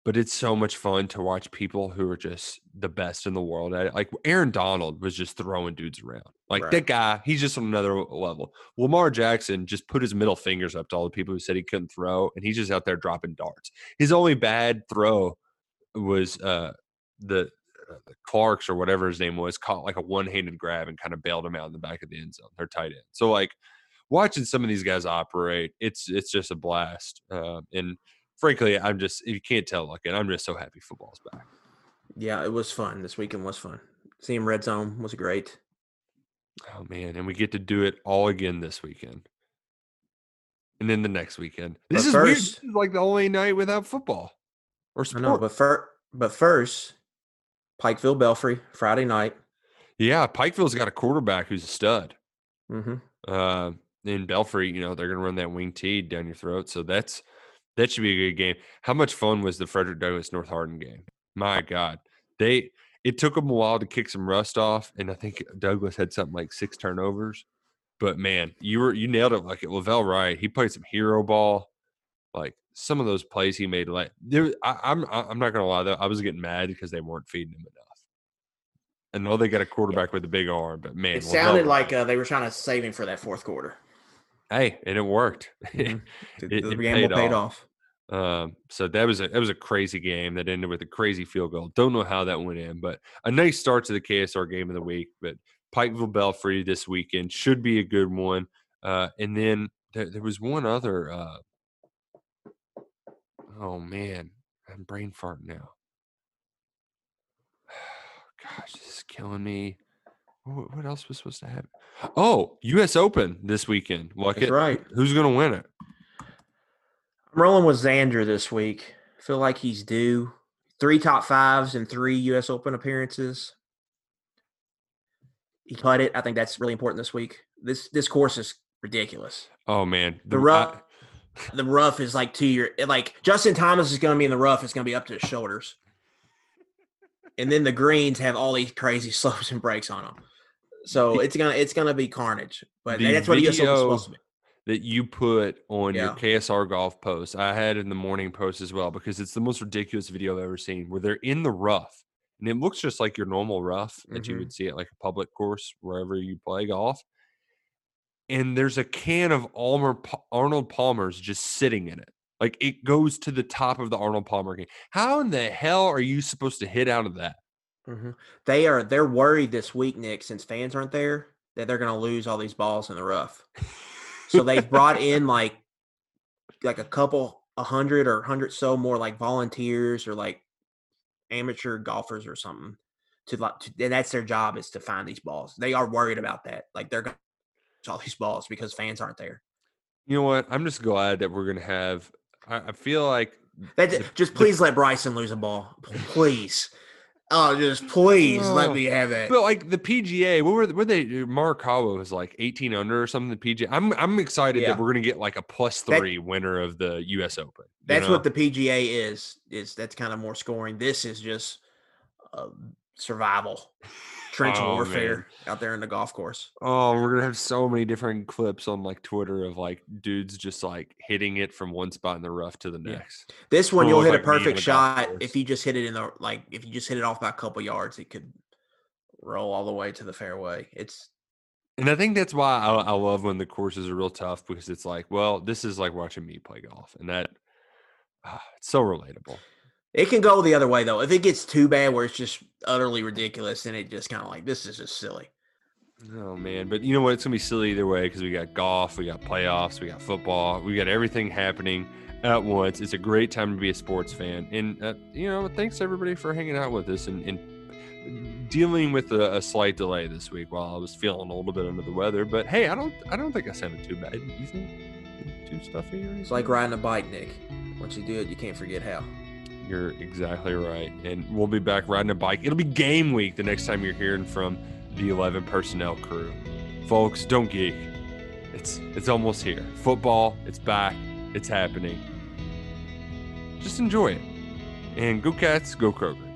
but it's so much fun to watch people who are just the best in the world at it. Like, Aaron Donald was just throwing dudes around. Like, right. That guy, he's just on another level. Lamar Jackson just put his middle fingers up to all the people who said he couldn't throw, and he's just out there dropping darts. His only bad throw was uh, the, uh, the Clarks or whatever his name was, caught like a one-handed grab and kind of bailed him out in the back of the end zone. They're tight end. So, like, watching some of these guys operate, it's it's just a blast. Uh, and frankly, I'm just you can't tell looking. I'm just so happy football's back. Yeah, it was fun. This weekend was fun. Seeing Red Zone was great. Oh man, and we get to do it all again this weekend, and then the next weekend. This is, first, weird. This is like the only night without football or sport. I know, but first, but first, Pikeville Belfry Friday night. Yeah, Pikeville's got a quarterback who's a stud. Mm-hmm. Uh, In Belfry, you know, they're going to run that wing tee down your throat. So that's that should be a good game. How much fun was the Frederick Douglass North Hardin game? My God. They it took them a while to kick some rust off, and I think Douglass had something like six turnovers. But, man, you were you nailed it. Like, at Lavelle Wright, he played some hero ball. Like, some of those plays he made. Like, there, I, I'm I'm not going to lie, though. I was getting mad because they weren't feeding him enough. I know they got a quarterback with a big arm, but, man. It sounded Lavelle like uh, they were trying to save him for that fourth quarter. Hey, and it worked. Mm-hmm. it, it, the game paid, paid off. off. Um, so that was a that was a crazy game that ended with a crazy field goal. Don't know how that went in, but a nice start to the K S R game of the week. But Pikeville Belfry this weekend should be a good one. Uh, and then th- there was one other. Uh, oh man, I'm brain farting now. Gosh, this is killing me. What else was supposed to happen? Oh, U S Open this weekend. Luckett. That's right. Who's going to win it? I'm rolling with Xander this week. I feel like he's due. Three top fives and three U S Open appearances. He cut it. I think that's really important this week. This this course is ridiculous. Oh, man. The, the rough I... the rough is like two-year. Like, Justin Thomas is going to be in the rough. It's going to be up to his shoulders. And then the greens have all these crazy slopes and breaks on them. So it's gonna it's gonna be carnage, but the that's what the U S Open is supposed to be. That you put on yeah. your K S R golf post, I had in the morning post as well, because it's the most ridiculous video I've ever seen. Where they're in the rough, and it looks just like your normal rough mm-hmm. that you would see at like a public course wherever you play golf. And there's a can of Almer, Arnold Palmer's just sitting in it, Like, it goes to the top of the Arnold Palmer game. How in the hell are you supposed to hit out of that? Mm-hmm. They are, they're worried this week, Nick, since fans aren't there, that they're going to lose all these balls in the rough. So they've brought in like, like a couple, a hundred or a hundred so more like volunteers or like amateur golfers or something to like, to, and that's their job, is to find these balls. They are worried about that. Like, they're going to lose all these balls because fans aren't there. You know what? I'm just glad that we're going to have, I feel like that's it. Just please let Bryson lose a ball, please. Oh, just please oh, let me have that. But like the P G A, what were, were they? Morikawa was like eighteen under or something. The P G A, I'm I'm excited yeah. that we're gonna get like a plus three that, winner of the U S Open. That's know? What the P G A is. Is that's kind of more scoring. This is just uh, survival, trench oh, warfare man. Out there in the golf course. Oh, we're gonna have so many different clips on like Twitter of like dudes just like hitting it from one spot in the rough to the next. Yeah. This one, cool, you'll hit like a perfect shot if you just hit it in the like if you just hit it off by a couple yards, it could roll all the way to the fairway. It's and I think that's why I, I love when the courses are real tough, because it's like, well, this is like watching me play golf, and that uh, it's so relatable. It can go the other way, though. If it gets too bad where it's just utterly ridiculous, then it just kind of like, this is just silly. Oh, man. But you know what? It's going to be silly either way, because we got golf, we got playoffs, we got football, we got everything happening at once. It's a great time to be a sports fan. And, uh, you know, thanks, everybody, for hanging out with us and, and dealing with a, a slight delay this week while I was feeling a little bit under the weather. But, hey, I don't I don't think I sounded too bad. You think too stuffy? It's like riding a bike, Nick. Once you do it, you can't forget how. You're exactly right. And we'll be back riding a bike. It'll be game week the next time you're hearing from the eleven personnel crew. Folks, don't geek. It's it's almost here. Football, it's back. It's happening. Just enjoy it. And go Cats, go Kroger.